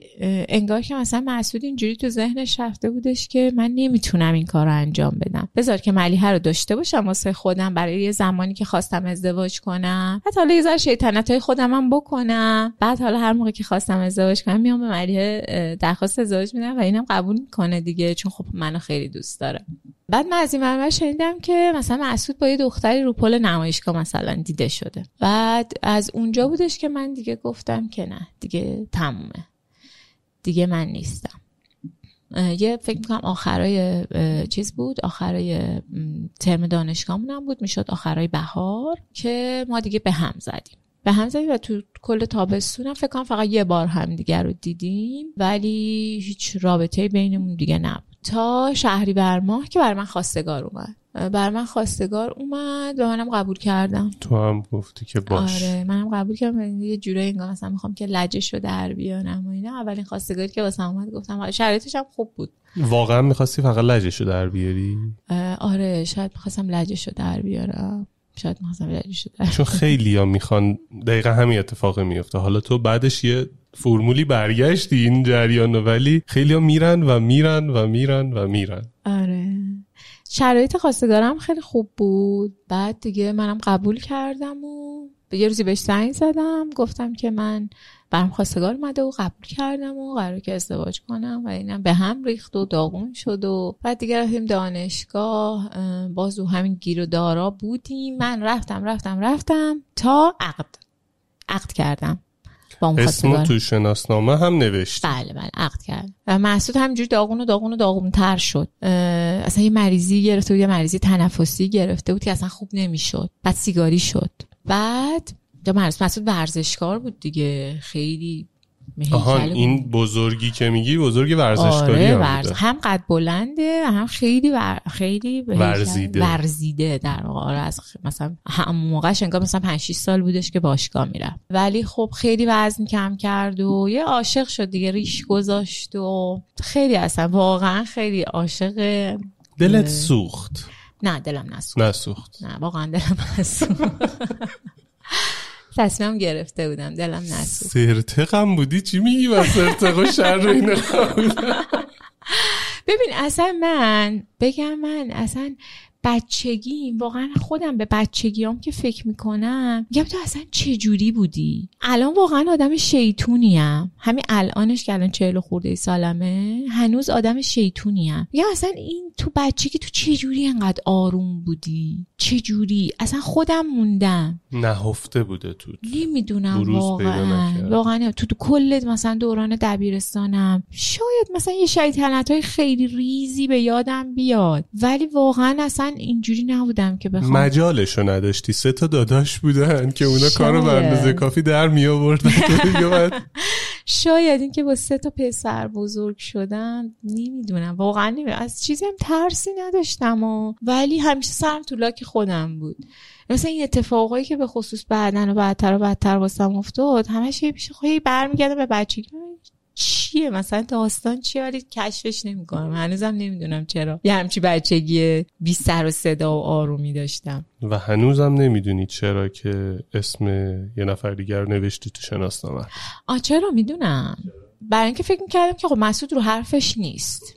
انگار که مثلا مسعود اینجوری تو ذهنش رفته بودش که من نمیتونم این کار رو انجام بدم، بذار که ملیحه رو داشته باشم واسه خودم برای یه زمانی که خواستم ازدواج کنم، بعد حالا یه ذره شیطنتای خودم هم بکنم، بعد حالا هر موقع که خواستم ازدواج کنم میام به ملیحه درخواست ازدواج میدم و اینم قبول میکنه دیگه، چون خب منو خیلی دوست داره. بعد من از این منبع شنیدم که مثلا مسعود با یه دختری رو پل نمایشگاه مثلا دیده شده. بعد از اونجا بودش که من دیگه گفتم که نه دیگه تمومه، دیگه من نیستم. یه فکر میکنم آخرای چیز بود، آخرای ترم دانشگاهمونم بود، میشد آخرای بهار که ما دیگه به هم زدیم به هم زدیم و تو کل تابستونم فکر کنم فقط یه بار هم دیگه رو دیدیم، ولی هیچ رابطه‌ای بینمون دیگه نبود تا شهریور ماه که برای من خواستگار اومد. برای من خواستگار اومد و منم قبول کردم. تو هم گفتی که باش. آره منم قبول کردم. یه جورایی انگار مثلا میخوام که لجش رو در بیارم و اینا. اولین خواستگاری که واسم اومد گفتم، شرایطش هم خوب بود. واقعا میخواستی فقط لجش رو در بیاری؟ آره شاید میخواستم لجش رو در بیارم. شاید میخواستم لجش رو در بیارم. چون خیلی ها میخوان دقیقا همین اتفاق میفته. حالا تو بعدش یه فرمولی برگشتی این جریان، ولی خیلی ها میرن و میرن و میرن و میرن. آره شرایط خواستگارم خیلی خوب بود. بعد دیگه منم قبول کردم و یه روزی بهش زنگ زدم، گفتم که من برام خواستگار اومده و قبول کردم و قراره که ازدواج کنم و اینم به هم ریخت و داغون شد. و بعد دیگه رفتیم دانشگاه، باز رو همین گیر و دارا بودیم. من رفتم رفتم رفتم تا عقد عقد کردم. اسمو تو شناسنامه هم نوشت. بله بله عقد کرد. و مسعود همینجوری داغون و داغون و داغونتر شد. اصلا یه مریضی گرفته بود، یه مریضی تنفسی گرفته بود که اصلا خوب نمیشد. بعد سیگاری شد. بعد مسعود ورزشکار بود دیگه، خیلی آها این بزرگی که میگی بزرگی ورزشکاری. آره ورز... هم قد بلنده هم خیلی ور... خیلی ورزیده ورزیده در واقع. آره از مثلا هم موقعش انگار مثلا پنج شش سال بودش که باشگاه میره، ولی خب خیلی وزن کم کرد و یه عاشق شد دیگه، ریش گذاشت و خیلی اصلا واقعا خیلی عاشق. دلت سوخت؟ نه دلم نسوخت نسوخت نه واقعا دلم نسوخت. تصمیم گرفته بودم دلم نسوخت. سرتقم بودی چی میگی و سرتق و شر رو اینه بودم. ببین اصلا من بگم من اصلا بچگیم واقعا خودم به بچگیام که فکر میکنم میگم تو اصلا چجوری بودی؟ الان واقعا آدم شیطونیم. همین الانش که الان چهل خورده سالمه هنوز آدم شیطونیم. میگم اصلا این تو بچگی تو چجوری انقدر آروم بودی؟ چجوری؟ اصلا خودم موندم. نهفته بوده تو. نمیدونم واقعا. واقعا تو تو کل مثلا دوران دبیرستانم شاید مثلا یه شیطنتای خیلی ریزی به یادم بیاد، ولی واقعا اصلا اینجوری نبودم که بخوام. مجالشو نداشتی. سه تا داداش بودن که اونا کارو به اندازه کافی در می آوردن. شاید این که با سه تا پسر بزرگ شدم نمیدونم واقعا نمیدونم. از چیزی هم ترسی نداشتم و ولی همیشه سرم تو لاک خودم بود. مثلا این اتفاقایی که به خصوص بعدن و بعدتر و بعدتر واسم افتاد همش یه پیش خودی برمیگردم به بچگی. چیه مثلا داستان چیه؟ ولی کشفش نمی‌کنم هنوزم نمیدونم چرا یه همچی بچگی بی سر و صدا و آرومی داشتم و هنوزم نمیدونی چرا که اسم یه نفر دیگر رو نوشتی تو شناسنامه. آ چرا میدونم برای اینکه فکر میکردم که خب مسعود رو حرفش نیست،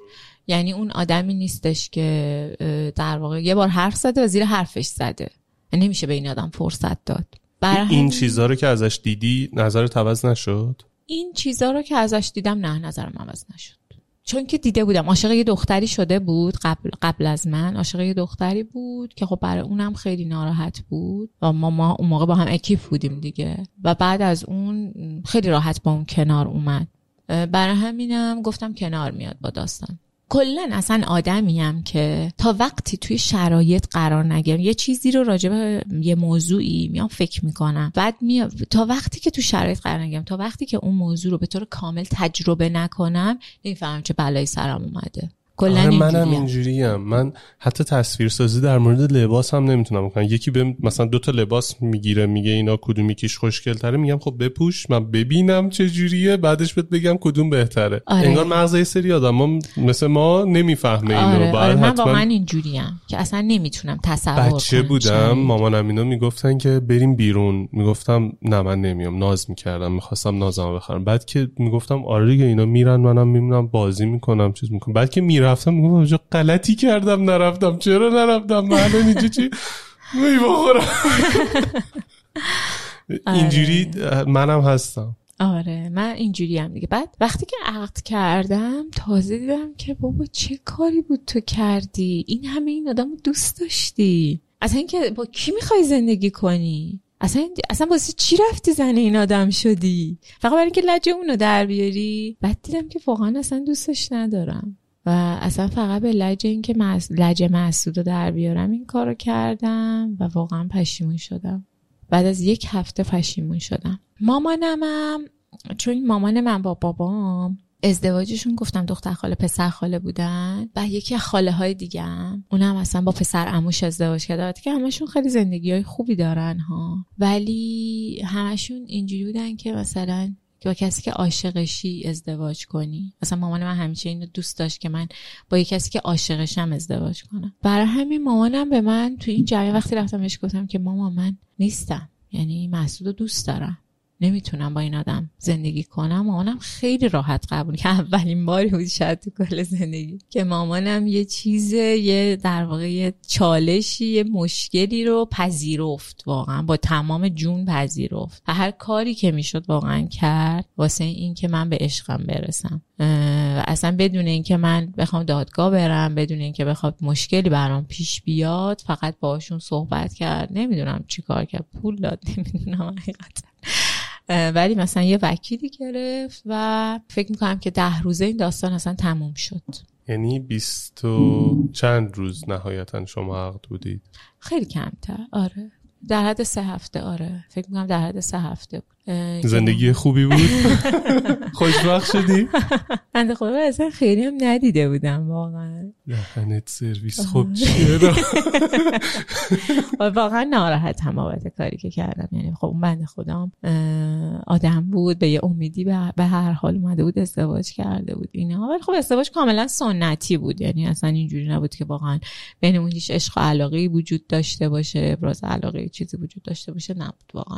یعنی اون آدمی نیستش که در واقع یه بار حرف زده و زیر حرفش زده، یعنی نمیشه به این آدم فرصت داد. برای این هم... چیزا رو که ازش دیدی نظرت عوض نشد؟ این چیزا رو که ازش دیدم نه نظرم عوض نشد، چون که دیده بودم عاشق یه دختری شده بود، قبل قبل از من عاشق یه دختری بود که خب برای اونم خیلی ناراحت بود و ما ما اون موقع با هم اکیپ بودیم دیگه، و بعد از اون خیلی راحت با اون کنار اومد، برای همینم گفتم کنار میاد با داستان. کلن اصلا آدمیم که تا وقتی توی شرایط قرار نگیرم یه چیزی رو راجع به یه موضوعی میام فکر میکنم، بعد میام تا وقتی که توی شرایط قرار نگیرم، تا وقتی که اون موضوع رو به طور کامل تجربه نکنم نمیفهمم چه بلایی سرم اومده. کلن منم اینجوریم، من حتی تصویرسازی در مورد لباس هم نمیتونم کنم. یکی به مثلا دو تا لباس میگیره میگه اینا کدوم یکیش خوشگل تره، میگم خب بپوش من ببینم چه جوریه، بعدش بهت بگم کدوم بهتره. آره. انگار مغز یه سری آدما مثل ما نمیفهمه اینو. آره. آره. من واقعا اینجوریم که اصلا نمیتونم تصور کنم. بچه بودم مامانم اینو میگفتن که بریم بیرون، میگفتم نه من نمیام، ناز میکردم، میخواستم نازمو بخرم. بعد که میگفتم آره دیگه اینا میرن منم میمونم بازی میکنم چیز میکنم، بعد که میرم رفتم میگم چه غلطی کردم نرفتم، چرا نرفتم، من اینجا چی می‌خورم. اینجوری منم هستم. آره من اینجوری هم دیگه. بعد وقتی که عقد کردم تازه دیدم که بابا چه کاری بود تو کردی، این همه این آدمو دوست داشتی، اصلا اینکه با کی می‌خوای زندگی کنی، اصلا اصلا واسه چی رفتی زن این آدم شدی، فقط برای اینکه لجه اونو در بیاری. بعد دیدم که واقعا اصلا دوستش ندارم و اصلا فقط به لجه این که مس... لجه مسعود رو در بیارم این کارو کردم و واقعا پشیمون شدم. بعد از یک هفته پشیمون شدم. مامانمم، چون مامان من با بابام ازدواجشون گفتم دختر خاله پسر خاله بودن، و یکی از خاله های دیگه هم اونم اصلا با پسر عموش ازدواج کرده که همشون خیلی زندگی های خوبی دارن ها، ولی همشون اینجوری بودن که مثلا که با کسی که عاشقشی ازدواج کنی. مثلا مامان من همیشه اینو دوست داشت که من با یه کسی که عاشقشم ازدواج کنم. برای همین مامانم به من تو این جمعی وقتی رفتم بهش گفتم که مامان من نیستم، یعنی مسعودو دوست دارم، نمیتونم با این آدم زندگی کنم. مامانم خیلی راحت قبول که اولین باری بود شاید تو کل زندگی که مامانم یه چیزه، یه در واقع یه چالشی، یه مشکلی رو پذیرفت، واقعا با تمام جون پذیرفت. هر کاری که میشد واقعا کرد واسه این که من به عشقم برسم، اصلا بدون این که من بخوام دادگاه برم، بدون این که بخوام مشکلی برام پیش بیاد، فقط باهاشون صحبت کرد، نمیدونم چیکار کرد، پول داد، نمیدونم حقیقتا، ولی مثلا یه وکیلی گرفت و فکر میکنم که ده روزه این داستان اصلا تموم شد. یعنی بیست و چند روز نهایتا شما عقد بودید؟ خیلی کمتر. آره در حد سه هفته. آره فکر میکنم در حد سه هفته بود. زندگی خوبی بود؟ خوشبخت شدی؟ بنده خدا اصلا خیلی هم ندیده بودم واقعا. لعنت سرویس. خب چرا؟ واقعا ناراحت هم بابت کاری که کردم، یعنی خب اون بنده خدا آدم بود، به یه امیدی به هر حال اومده بود ازدواج کرده بود اینا، ولی خب ازدواج کاملا سنتی بود، یعنی اصلا اینجوری نبود که واقعا بینمون هیچ عشق و علاقه‌ای وجود داشته باشه، ابراز علاقه چیزی وجود داشته باشه، نبود واقعا.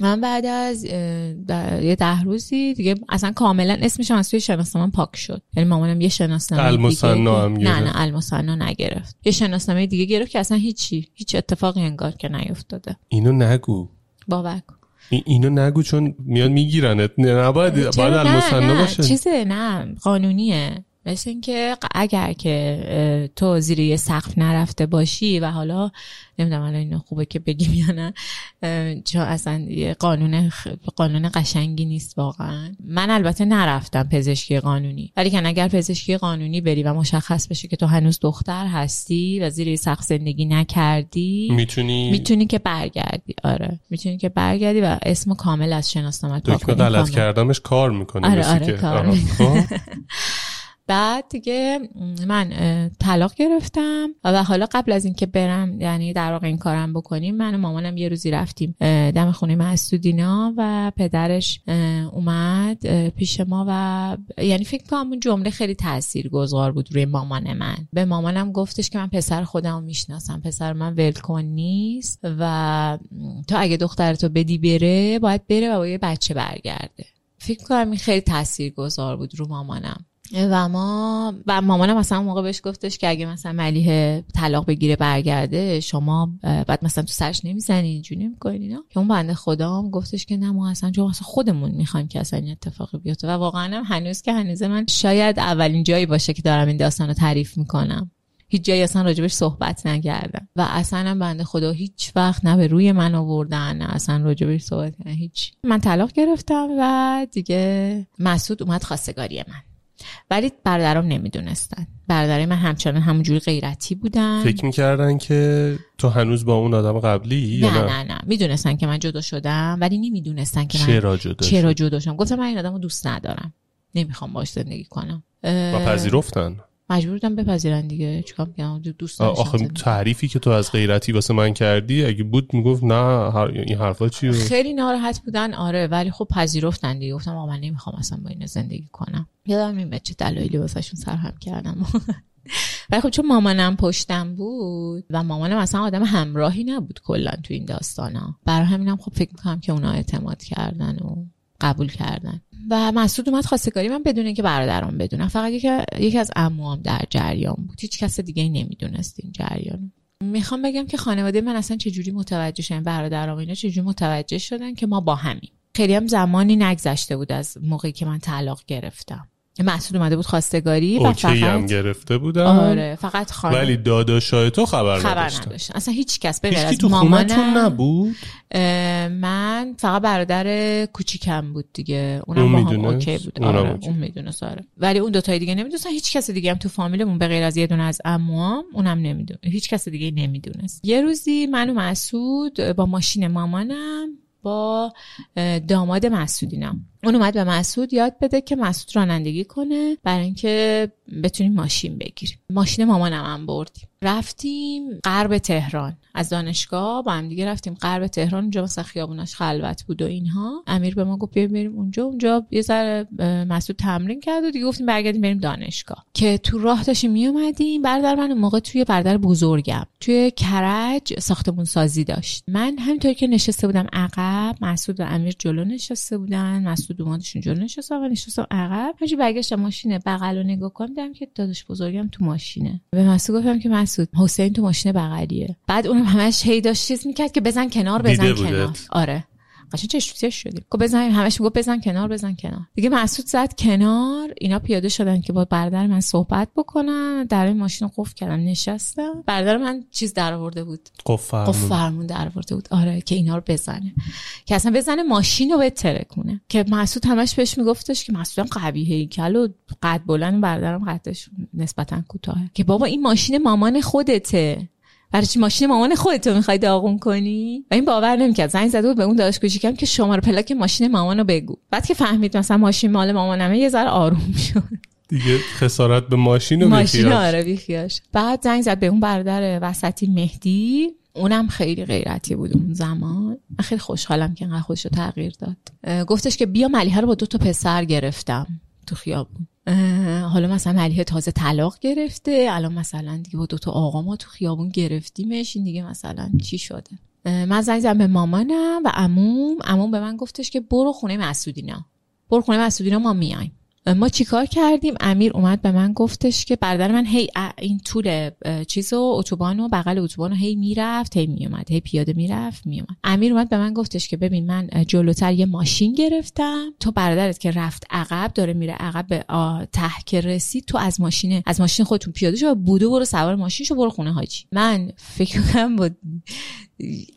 من بعد از یه ده روزی دیگه اصلا کاملا اسمشم از توی شناسنامه من پاک شد. یعنی مامانم یه شناسنامه المثنا هم گرفت. نه نه المثنا نگرفت. یه شناسنامه دیگه گرفت که اصلا هیچی، هیچ اتفاقی انگار که نیفتاده. اینو نگو. باور کن. اینو نگو چون میاد میگیرنت. نباید باید المثنا باشه. چیزه نه قانونیه. مثل این که اگر که تو زیر یه سقف نرفته باشی و حالا نمیدونم الان اینو خوبه که بگیم یا نه چون اصلا یه قانون خ... قانون قشنگی نیست واقعا. من البته نرفتم پزشکی قانونی، ولی که اگر پزشکی قانونی بری و مشخص بشه که تو هنوز دختر هستی و زیر یه سقف زندگی نکردی میتونی میتونی که برگردی. آره میتونی که برگردی و اسمو کامل از شناسنامه پاک کنی. غلط کردمش کار میکنی. آره آره کار. بعد دیگه من طلاق گرفتم و حالا قبل از این که برم یعنی در واقع این کارم بکنیم، من و مامانم یه روزی رفتیم دم خونه مسعودینا و پدرش اومد پیش ما و یعنی فکر کنم اون جمله خیلی تاثیرگذار بود روی مامان من. به مامانم گفتش که من پسر خودمو میشناسم، پسر من ولکن نیست و تو اگه دخترتو بدی بره باید بره و با یه بچه برگرده. فکر کنم این خیلی تاثیرگذار بود رو مامانم و ما و مامانم مثلا اون موقع بهش گفتش که اگه مثلا ملیحه طلاق بگیره برگرده شما بعد مثلا تو سرش نمیزنی اینجوری نمیکنی نه که اون بنده خدا هم گفتش که نه ما اصلا چون خودمون میخوایم که اصلا این اتفاقی بیفته. و واقعا هم هنوز که هنوز من شاید اولین جایی باشه که دارم این داستانو تعریف میکنم، هیچ جایی اصلا راجبش صحبت نکردم و اصلا بنده خدا هیچ وقت نه به روی من آوردن نه اصلا راجبش صحبت نه هیچ. من طلاق گرفتم و دیگه مسعود اومد خواستگاری من، ولی برادرام نمیدونستن. برادرای من همچنان همونجوری غیرتی بودن، فکر میکردن که تو هنوز با اون آدم قبلی. نه نه نه, نه. میدونستن که من جدا شدم ولی نمیدونستن که من چرا جدا شدم. چرا جدا شدم گفتم من این آدمو دوست ندارم، نمیخوام باهاش زندگی کنم. و پذیرفتن، مجبور بودم بپذیرن دیگه. چیکار کنم دوست نداشتم. آخه تعریفی که تو از غیرتی واسه من کردی اگه بود میگفت نه این حرفا چیه. خیلی ناراحت بودن. آره ولی خب پذیرفتن دیگه. گفتم آقا من نمیخوام اصلا با اینا زندگی کنم. یادم نمیاد چه دلایلی واسهشون سرهم کردم. ولی خب چون مامانم پشتم بود و مامانم اصلا آدم همراهی نبود کلا تو این داستانا، برای همینم خب فکر می‌کنم که اونا اعتماد کردن و قبول کردن. و مسعود اومد خواستگاری من بدون اینکه برادرام بدونن، فقط یکی یکی از عموام در جریان بود، هیچ کس دیگه نمیدونست این جریان. میخوام بگم که خانواده من اصلا چه جوری متوجه شدن، برادرام اینا چه جوری متوجه شدن که ما با همیم. خیلی هم زمانی نگذشته بود از موقعی که من طلاق گرفتم. مسعود اومده بود خواستگاری و فقط هم گرفته بودن. آره فقط خانم، ولی داداشای تو خبر نداشتن. اصلا هیچ کس به غیر از مامانم نبود. من فقط برادر کوچیکم بود دیگه، اونم با هم اوکی بود. آره اون میدونست. آره ولی اون دو تای دیگه نمیدونستن. هیچ کس دیگه هم تو فامیلمون به غیر از یه دونه از عموام، اونم نمیدونه، هیچ کس دیگه نمیدونست. یه روزی من و مسعود با ماشین مامانم با داماد مسعودینم، اون اومد به مسعود یاد بده که مسعود رانندگی کنه برای اینکه بتونیم ماشین بگیریم. ماشین مامانم هم بردیم، رفتیم غرب تهران. از دانشگاه با هم دیگه رفتیم غرب تهران. اونجا مثلا خیابوناش خلوت بود و اینها. امیر به ما گفت بریم بریم اونجا. اونجا یه ذره مسعود تمرین کرد و دیگه گفتیم برگردیم بریم دانشگاه. که تو راه داشتیم میومدیم، برادر من اون موقع توی برادر بزرگم توی کرج ساختمون سازی داشت. من همینطوری که نشسته بودم عقب، مسعود و امیر جلو نشسته بودن. مسعود دوماتشون جلو نشسته و نشستم عقب. همینجوری برگشتم ماشین بغلو نگاه کردم که داداش بزرگم تو ماشینه. به مسعود گفتم که مسعود حسین تو ماشین بغلیه. بعد اونم همش هی داشت چیز میکرد که بزن کنار بزن کنار. آره قشنگ چشوتیش شدیم که بزنیم، همش میگفت بزن کنار بزن کنار. دیگه مسعود زد کنار، اینا پیاده شدن که با برادر من صحبت بکنن. در این ماشین رو قفل کردم، نشستم. برادر من چیز در آورده بود، قفل قفل فرمون در آورده بود. آره که اینا رو بزنه که اصلا بزنه ماشین رو بترکونه. که مسعود همش بهش میگفتش که مسعود قبیحه هیکل و قد بلند، برادرم قدش نسبتا کوتاهه. که بابا این ماشین مامان خودته، برای چی ماشین مامان خودتو میخوای داغون کنی؟ و این باور نمیکرد. زنگ زده بود به اون داداش کوچیکم که شماره پلاک ماشین مامانو بگو. بعد که فهمید مثلا ماشین مال مامانمه یه ذره آروم شد دیگه. خسارت به ماشینو ماشین بیخیاش. آره بیخیاش. بعد زنگ زد به اون برادر وسطی مهدی، اونم خیلی غیرتی بود اون زمان. من خیلی خوشحالم که انقدر خودشو تغییر داد. گفتش که بیا ملیحه رو با دو تا پسر گرفتم تو خیابون. حالا مثلا ملیحه تازه طلاق گرفته، الان مثلا دیگه با دوتا آقا ما تو خیابون گرفتیمش، این دیگه مثلا چی شده. من زنگ زدم به مامانم و عموم عموم به من گفتش که برو خونه مسعودینا برو خونه مسعودینا ما میایم. ما چیکار کردیم؟ امیر اومد به من گفتش که برادر من هی این طول چیزو اتوبانو بغل اتوبانو هی میرفت هی میومد هی پیاده میرفت میومد. امیر اومد به من گفتش که ببین من جلوتر یه ماشین گرفتم، تو برادرت که رفت عقب داره میره عقب به ته رسید، تو از ماشین از ماشین خودتون پیاده شو بودو برو سوار ماشین شو برو خونه حاجی. من فکر کنم بود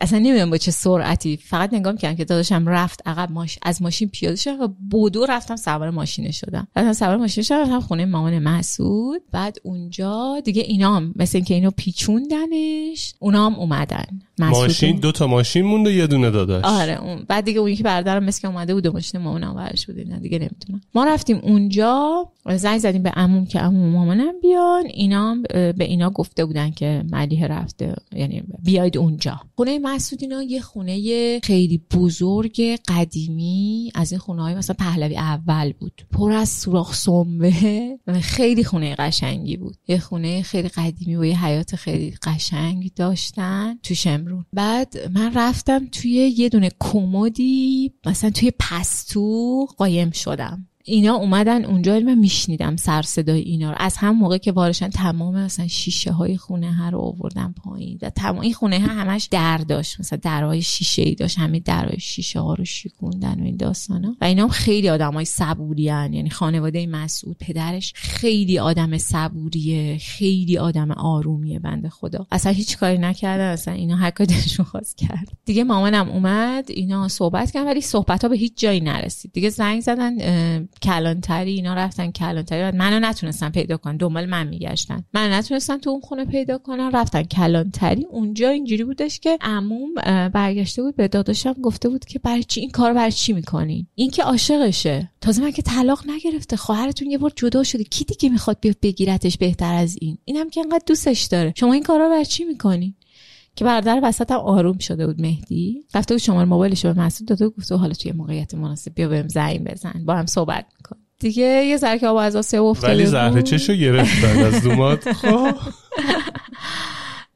اصلا نمیدونم با چه سرعتی فقط نگاه می‌کردم که داداشم رفت عقب ماش... از ماشین پیاده شد و بودو رفتم سوار ماشین شدم. رفتم سوار ماشین شدم رفتم خونه مامان مسعود. بعد اونجا دیگه اینام مثل اینکه اینو پیچوندنش، اونام اومدن. ماشین دو تا ماشین موند و یه دونه داداش. آره اون بعد دیگه اون یکی برادرم مثل که اومده بود ماشین مامانم برش بود اینا دیگه نمیدونم. ما رفتیم اونجا زنگ زدیم به عموم که عموم مامانم بیان. اینام به اینا گفته بودن که ملیحه رفته، یعنی بیاید اونجا. خونه مسعودینا یه خونه خیلی بزرگ قدیمی از این خونه‌های مثلا پهلوی اول بود، پر از سوراخ سنبه، خیلی خونه قشنگی بود، یه خونه خیلی قدیمی و یه حیاط خیلی قشنگ داشتن تو شمرون. بعد من رفتم توی یه دونه کمدی مثلا توی پستو قایم شدم. اینا اومدن اونجا، من میشنیدم سر صدای اینا رو از هم موقع که وارشن. تمام مثلا شیشه های خونه ها رو آوردن پایین. تمام این خونه ها همش در داشت، مثلا درهای شیشه ای داشت، همه درهای شیشه ها رو شکوندن و این داستانا. و اینا هم خیلی آدمای صبوری ان، یعنی خانواده مسعود پدرش خیلی آدم صبوریه، خیلی آدم آرومیه بنده خدا. اصلا هیچ کاری نکردن، اصلا اینا هر کاری دلشون خواست کرد. دیگه مامانم اومد، اینا صحبت کردن ولی صحبت‌ها به هیچ جایی نرسید. دیگه زنگ زدن کلانتری، اینا رفتن کلانتری. بعد منو نتونستن پیدا کنن، دنبال من میگشتن، منو نتونستن تو اون خونه پیدا کنن، رفتن کلانتری. اونجا اینجوری بودش که عموم برگشته بود به داداشم گفته بود که برای چی این کارو برای چی میکنین، این که عاشقشه، تازه من که طلاق نگرفته، خواهرتون یه بار جدا شده، کی دیگه میخواد بیاد بگیرتش بهتر از این، اینم که انقدر دوستش داره، شما این کارا برای چی میکنین؟ که برادر وسطم آروم شده بود مهدی، رفته بود شماره موبایلش رو به مسعود داده بود، گفته حالا توی موقعیت مناسب بیا بریم زنگ بزن با هم صحبت می‌کنیم. دیگه یه ذره که آب از آسیا افتاده بود، ولی زهره چشو گرفتن از دومات. خب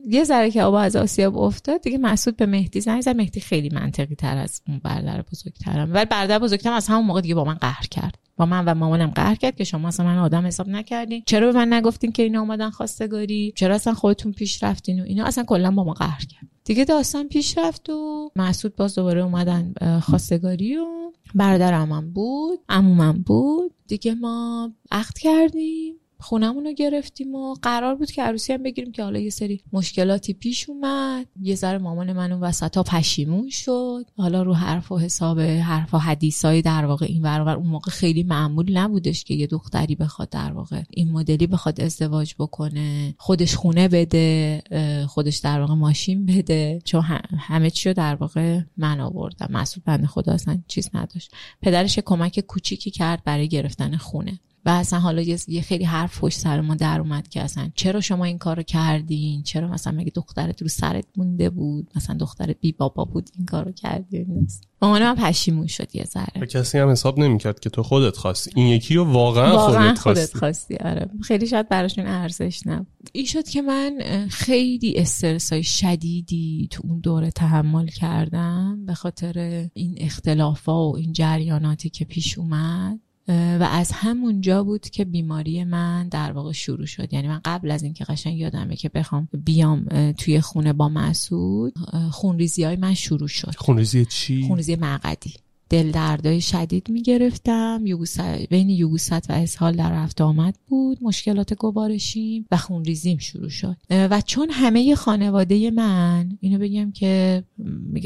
یه ذره که آب از آسیا افتاد دیگه، مسعود به مهدی زنگ زد. مهدی خیلی منطقی تر از اون برادر بزرگترم، ولی برادر بزرگترم از همون موقع دیگه با من قهر کرد، با من و مامانم قهر کرد که شما اصلا من آدم حساب نکردین، چرا به من نگفتین که اینا اومدن خواستگاری، چرا اصلا خودتون پیش رفتین و اینا، اصلا کلا با ما قهر کرد. دیگه داستان پیش رفت و مسعود باز دوباره اومدن خواستگاری و برادرم هم بود، عمومم بود دیگه. ما عقد کردیم، خونمون رو گرفتیم و قرار بود که عروسی هم بگیریم که حالا یه سری مشکلاتی پیش اومد. یه ذره مامان من اون وسطا پشیمون شد، حالا رو حرف و حساب حرف و حدیثای در واقع این ور اون ور. اون موقع خیلی معمول نبودش که یه دختری بخواد در واقع این مدلی بخواد ازدواج بکنه، خودش خونه بده، خودش در واقع ماشین بده، چون همه چی رو در واقع من آوردم. مسعود بنده خدا اصلا چیز نداشت، پدرش کمک کوچیکی کرد برای گرفتن خونه. و اصلا حالا یه خیلی حرف پشت سر ما در اومد که اصلا چرا شما این کارو کردین، چرا مثلا مگه دخترت رو سرت مونده بود، مثلا دخترت بی بابا بود این کارو کردین. مامان من پشیمون شد یه ذره. کسی هم حساب نمی‌کرد که تو خودت خواستی این یکی رو، واقعا, واقعا خودت, خودت خواستی, خواستی. آره خیلی شاید براشون ارزش نبود. این شد که من خیلی استرسای شدیدی تو اون دوره تحمل کردم به خاطر این اختلافا و این جریاناتی که پیش اومد. و از همونجا بود که بیماری من در واقع شروع شد. یعنی من قبل از این که قشنگ یادمه که بخوام بیام توی خونه با مسعود، خونریزی های من شروع شد. خونریزی چی؟ خونریزی مقعدی، دل دردای شدید میگرفتم، بین یبوست و اسهال در رفت آمد بود، مشکلات گوارشیم و خونریزیم شروع شد. و چون همه خانواده من، اینو بگم که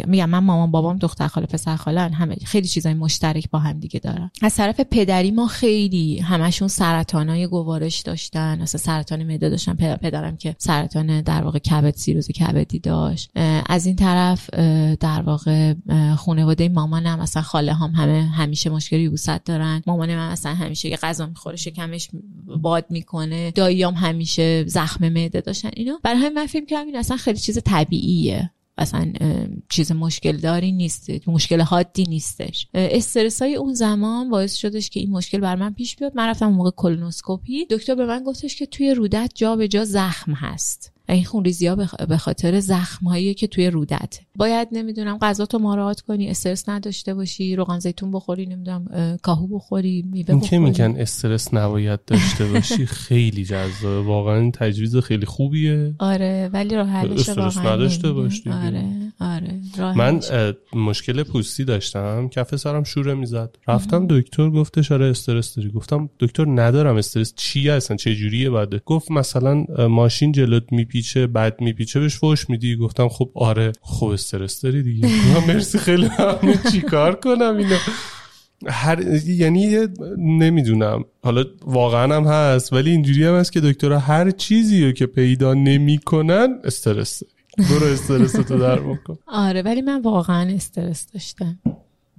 میگم من مامان بابام دختر خاله پسر خاله همه خیلی چیزای مشترک با هم دیگه دارن. از طرف پدری ما خیلی همشون سرطانای گوارش داشتن، اصلا سرطان معده داشتن، پدرم که سرطان در واقع کبد سیروز کبدی داشت. از این طرف در واقع خانواده مامانم اصلا خاله هم همه همیشه مشکل یبوست دارن، مامان من مثلا همیشه یه غذا میخوره شکمش باد میکنه، داییام همیشه زخم معده داشتن اینا. برای همین من فکر کردم این اصلا خیلی چیز طبیعیه، اصلا چیز مشکل داری نیست، مشکل حادی نیستش. استرسای اون زمان باعث شدش که این مشکل بر من پیش بیاد. من رفتم موقع کولونوسکوپی، دکتر به من گفتش که توی رودت جا به جا زخم هست. این خونریزی‌ها به خاطر زخمایی که توی رودت. باید نمیدونم غذا تو مراعات کنی، استرس نداشته باشی، روغن زیتون بخوری، نمیدونم کاهو بخوری، میوه بخوری. این که میگن استرس نباید داشته باشی خیلی جذابه، واقعا تجویز خیلی خوبیه. آره ولی راه حلش واقعا استرس نداشته باشی. آره آره راه من مشکل پوستی داشتم، کف سرم شوره میزد، رفتم دکتر گفتش آره استرس داری. گفتم دکتر ندارم استرس چیه اصلا، چه جوریه؟ بعد گفت مثلا ماشین جلوت میپیچه بعد میپیچه بهش فحش میدی. گفتم خب آره خب استرس داری دیگه. مرسی خیلی ممنون، چیکار کنم اینو؟ هر یعنی نمیدونم، حالا واقعا هم هست ولی اینجوری هم هست که دکترها هر چیزی رو که پیدا نمیکنن استرس داری، برو استرس تو در بکن. آره ولی من واقعا استرس داشتم،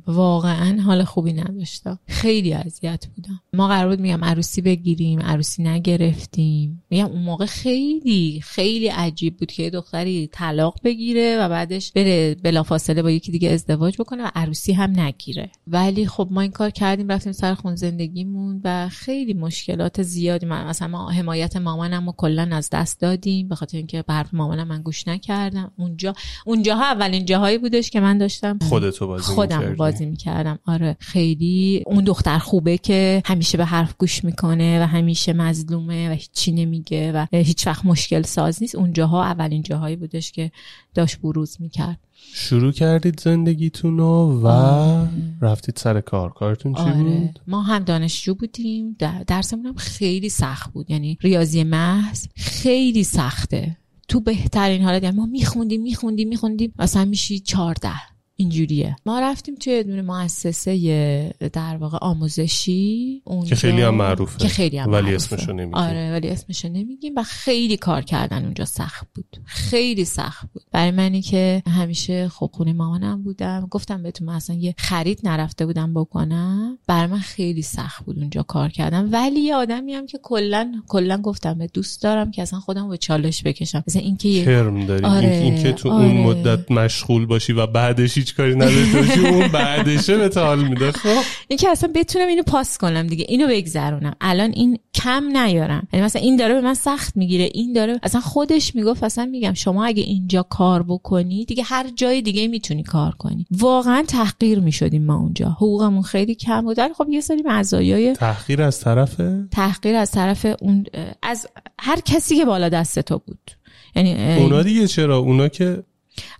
واقعا حال خوبی نداشتم، خیلی اذیت بودم. ما قرار بود میگم عروسی بگیریم، عروسی نگرفتیم. میگم اون موقع خیلی خیلی عجیب بود که دختری طلاق بگیره و بعدش بره بلافاصله با یکی دیگه ازدواج بکنه و عروسی هم نگیره. ولی خب ما این کار کردیم، رفتیم سر خون زندگیمون و خیلی مشکلات زیادی. من مثلا ما حمایت مامانم رو کلا از دست دادیم به خاطر اینکه به حرف مامانم من گوش نکردم. اونجا اونجاها اولین جاهایی بودش که من داشتم خودتو بازی می‌کردم میکردم. آره خیلی اون دختر خوبه که همیشه به حرف گوش میکنه و همیشه مظلومه و هیچی نمیگه و هیچ وقت مشکل ساز نیست. اونجاها اولین جاهایی بودش که داشت بروز میکرد. شروع کردید زندگیتونو و آه. رفتید سر کار. کارتون چی آره. بود؟ ما هم دانشجو بودیم، درسمون هم خیلی سخت بود، یعنی ریاضی محض خیلی سخته تو بهترین حالت. یعنی ما میخوندیم میخوندیم میخوندیم اصلا میشی چارده اینجوریه. ما رفتیم توی دونه مؤسسه در واقع آموزشی اونجا که خیلی هم معروفه که خیلی هم ولی معروفه. اسمشو نمیگیم. آره ولی اسمشو نمیگیم و خیلی کار کردن اونجا سخت بود، خیلی سخت بود برای منی که همیشه خب خونه مامانم بودم. گفتم بهتون من اصلا یه خرید نرفته بودم بکنم، برای من خیلی سخت بود اونجا کار کردم. ولی یه آدمی هم که کلا کلا گفتم به دوست دارم که اصلا خودم به چالش بکشم، مثلا اینکه کرم داری آره، اینکه تو آره. اون مدت مشغول باشی و بعدش هیچ کاری نداشت و اون بعدشه به حال میده. خب این که اصلا بتونم اینو پاس کنم دیگه، اینو بگذرونم، الان این کم نیارم. یعنی مثلا این داره به من سخت میگیره، این داره اصلا خودش میگفت اصلا میگم شما اگه اینجا کار بکنی دیگه هر جای دیگه میتونی کار کنی. واقعا تحقیر میشدیم ما اونجا، حقوقمون خیلی کم بود. خب یه سری مزایای تحقیر از طرف تحقیر از طرف اون از هر کسی که بالا دست تو بود، یعنی اونا دیگه چرا اونا که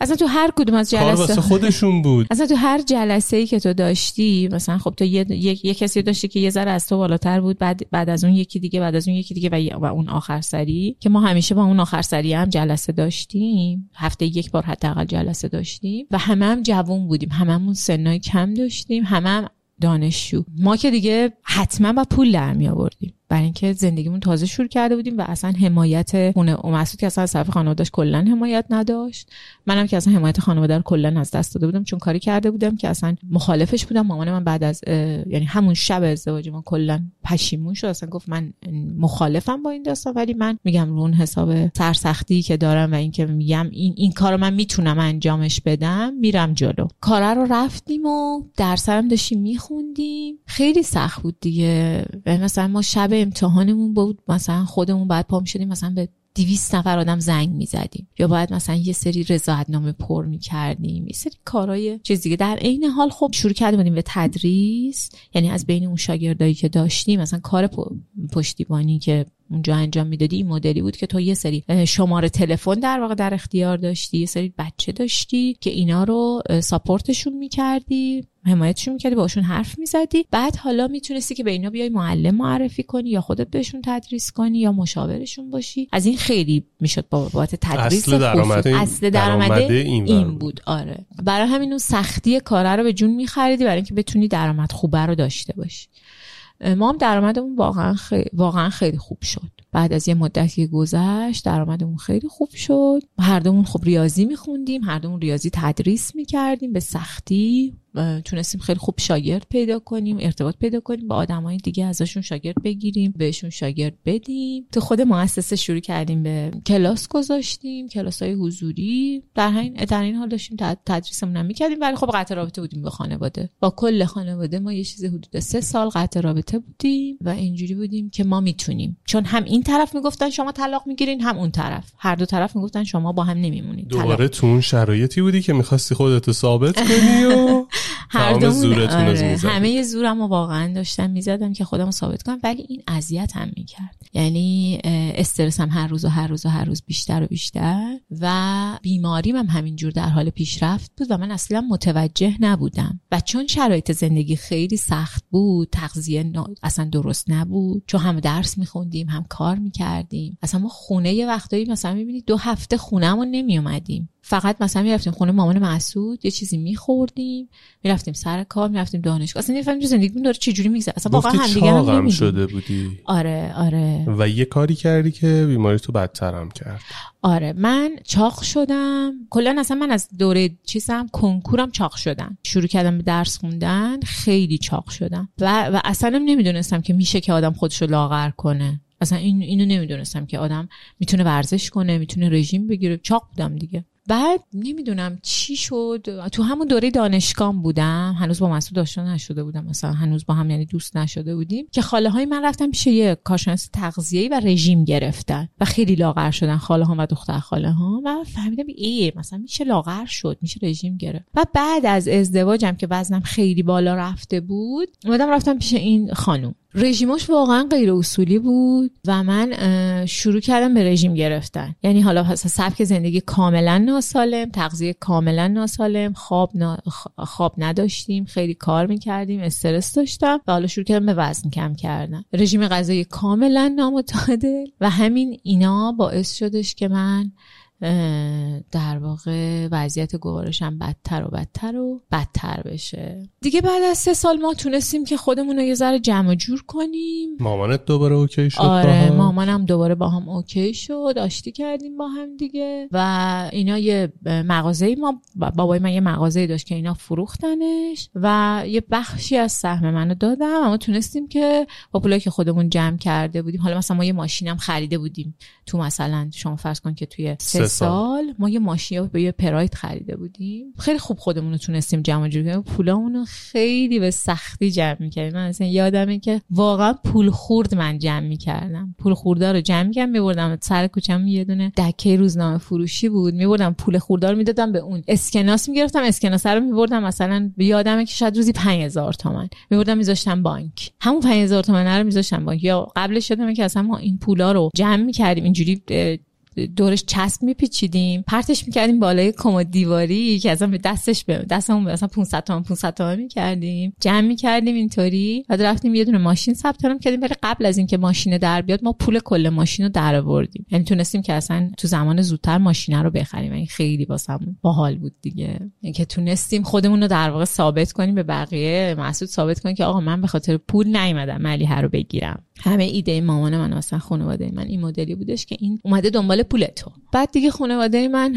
اصلا تو هر کدوم از جلسه کار واسه خودشون بود. اصلا تو هر جلسه‌ای که تو داشتی مثلا خب تو یه یه, یه کسی داشتی که یه ذره از تو بالاتر بود، بعد بعد از اون یکی دیگه، بعد از اون یکی دیگه و, و اون آخرسری که ما همیشه با اون آخرسری هم جلسه داشتیم، هفته یک بار حداقل جلسه داشتیم و همه هم جوون بودیم، هممون سنای کم داشتیم، همه هم دانشجو. ما که دیگه حتما با پول درمی آوردیم برای اینکه زندگیمون تازه شروع کرده بودیم و اصلا حمایت خونه مسعود که اصلا از طرف خانواده‌اش کلا حمایت نداشت، منم که اصلا حمایت خانواده رو کلا از دست داده بودم چون کاری کرده بودم که اصلا مخالفش بودم. مامان من بعد از یعنی همون شب ازدواج ما کلا پشیمون شد، اصلا گفت من مخالفم با این داستان. ولی من میگم رو اون حساب سرسختی که دارم و اینکه میگم این این کارو من میتونم انجامش بدم، میرم جلو. کارا رو رفتیم و درسام داشتیم میخوندیم، خیلی سخت بود دیگه. مثلا ما شب امتحانمون بود، مثلا خودمون بعد پا می‌شدیم مثلا به دویست نفر آدم زنگ میزدیم یا باید مثلا یه سری رضایتنامه پر میکردیم، یه سری کارهای چیز دیگه. در عین حال خب شروع کرده بودیم به تدریس، یعنی از بین اون شاگردایی که داشتیم مثلا کار پشتیبانی که اونجا انجام میدادی این مدلی بود که تو یه سری شماره تلفن در واقع در اختیار داشتی، یه سری بچه داشتی که اینا رو ساپورتشون میکردی، حمایتشون میکردی، باشون حرف میزدی، بعد حالا میتونستی که به اینا بیای معلم معرفی کنی یا خودت بهشون تدریس کنی یا مشاورشون باشی. از این خیلی میشد با بابت تدریس اصل درآمد اصل درآمد این, این بود. آره برای همین اون سختی کارا رو به جون میخریدی برای اینکه بتونی درآمد خوبه رو داشته باشی. ما هم درآمدمون واقعا خیلی واقعا خیلی خوب شد. بعد از یه مدتی گذشت درآمدمون خیلی خوب شد. هر دومون خب ریاضی می‌خوندیم، هر دومون ریاضی تدریس می‌کردیم به سختی. تونستیم خیلی خوب شاگرد پیدا کنیم، ارتباط پیدا کنیم با آدمای دیگه، ازشون شاگرد بگیریم، بهشون شاگرد بدیم. تو خود مؤسسه شروع کردیم به کلاس گذاشتیم، کلاس‌های حضوری. در همین در این حال داشتیم تدریسمون هم می‌کردیم، ولی خب قطع رابطه بودیم با خانواده. با کل خانواده ما یه چیز حدود سه سال قطع رابطه بودیم و اینجوری بودیم که ما میتونیم، چون هم این طرف میگفتن شما طلاق میگیرین، هم اون طرف، هر دو طرف میگفتن شما با هم نمیمونید. دوباره تو اون شرایطی بودی که می‌خواستی خودت ثابت کنی و هر دو زورتون از میزد. همه زورمو واقعا داشتم میزدم که خودمو ثابت کنم، ولی این اذیت هم میکرد. یعنی استرسم هر روز و هر روز و هر روز بیشتر و بیشتر و بیماریم هم همینجور در حال پیشرفت بود و من اصلا متوجه نبودم. و چون شرایط زندگی خیلی سخت بود، تغذیه اصلا درست نبود، چون هم درس میخوندیم هم کار میکردیم. اصلا ما خونه یه وقتایی مثلا میبینید دو هفته خونهمون نمیومدیم، فقط مثلا میرفتیم خونه مامان مسعود، یه چیزی میخوردیم، میرفتیم سر کار، میرفتیم دانشگاه. اصلا نمی‌فهمیدم زندگیمون داره چه جوری میگذره. اصلا واقعا همدیگه هم نمی‌بینیم. شده بودی. آره آره. و یه کاری کردی که بیماری تو بدتر هم کرد. آره من چاق شدم. کلا اصلا من از دوره چیزم کنکورم چاق شدم. شروع کردم به درس خوندن، خیلی چاق شدم. و و اصلا نمیدونستم که میشه که آدم خودشو لاغر کنه. اصلا این اینو نمیدونستم که آدم میتونه ورزش کنه، میتونه رژیم بگیره. چاق بودم دیگه. بعد نمیدونم چی شد، تو همون دوره دانشگاه بودم، هنوز با مسعود آشنا نشده بودم، مثلا هنوز با هم یعنی دوست نشده بودیم، که خاله های من رفتن پیش یه کارشناس تغذیه‌ای و رژیم گرفتن و خیلی لاغر شدن، خاله ها و دختر خاله ها. و فهمیدم ای مثلا میشه لاغر شد، میشه رژیم گرفت. و بعد از ازدواجم که وزنم خیلی بالا رفته بود، اومدم رفتم پیش این خانم. رژیمش واقعا غیر اصولی بود و من شروع کردم به رژیم گرفتن. یعنی حالا سبک زندگی کاملا ناسالم، تغذیه کاملا ناسالم، خواب نا... خواب نداشتیم، خیلی کار میکردیم، استرس داشتم و حالا شروع کردم به وزن کم کردن. رژیم غذایی کاملا نامتعادل و همین اینا باعث شدش که من در واقع وضعیت گوارشم بدتر و بدتر و بدتر بشه دیگه. بعد از سه سال ما تونستیم که خودمون رو یه ذره جمع جور کنیم. مامانت دوباره اوکی شد؟ آره مامانم دوباره با هم اوکی شد، آشتی کردیم با هم دیگه. و اینا یه مغازه، ما بابای من یه مغازه داشت که اینا فروختنش و یه بخشی از سهم منو دادم. اما تونستیم که با پولایی که خودمون جمع کرده بودیم، حالا مثلا ما یه ماشینم خریده بودیم، تو مثلا شما فرض کن که توی سه سال ما یه ماشین به یه پراید خریده بودیم. خیلی خوب خودمون رو تونستیم جمع جور کنیم، پولامون رو خیلی به سختی جمع می‌کردیم. من اصلا یادمه که واقعا پول خورد من جمع می‌کردم، پول خوردا رو جمع می‌کردم، می‌بردم سر کوچه‌م، یه دونه دکه روزنامه فروشی بود، می‌بردم پول خوردا رو می‌دادم به اون، اسکناس می‌گرفتم، اسکناس رو می‌بردم، مثلا یادمه که شاید روزی پنج هزار تومان می‌بردم می‌ذاشتم بانک. همون پنج هزار تومان رو می‌ذاشتم بانک، یا قبلش یادمه که اصلا ما این پولا رو جمع می‌کردیم، اینجوری دورش چسب میپیچیدیم، پرتش میکردیم بالای کمد دیواری که اصلا به دستش به دستمون مثلا پانصد تومان پانصد تومان میکردیم جمع میکردیم اینطوری. بعد رفتیم یه دونه ماشین ثبت نام کردیم، ولی قبل از اینکه ماشین در بیاد ما پول کل ماشین رو در آوردیم. یعنی تونستیم که اصلا تو زمان زودتر ماشین رو بخریم. این خیلی واسمون باحال بود دیگه، یعنی که تونستیم خودمون رو در واقع ثابت کنیم به بقیه، مسعود ثابت کنه که آقا من به خاطر پول نیومدم ملیحه رو بگیرم. همه ایده مامان من اصلا خانواده من این مدلی بودش که این اومده دنبال پول تو. بعد دیگه خانواده من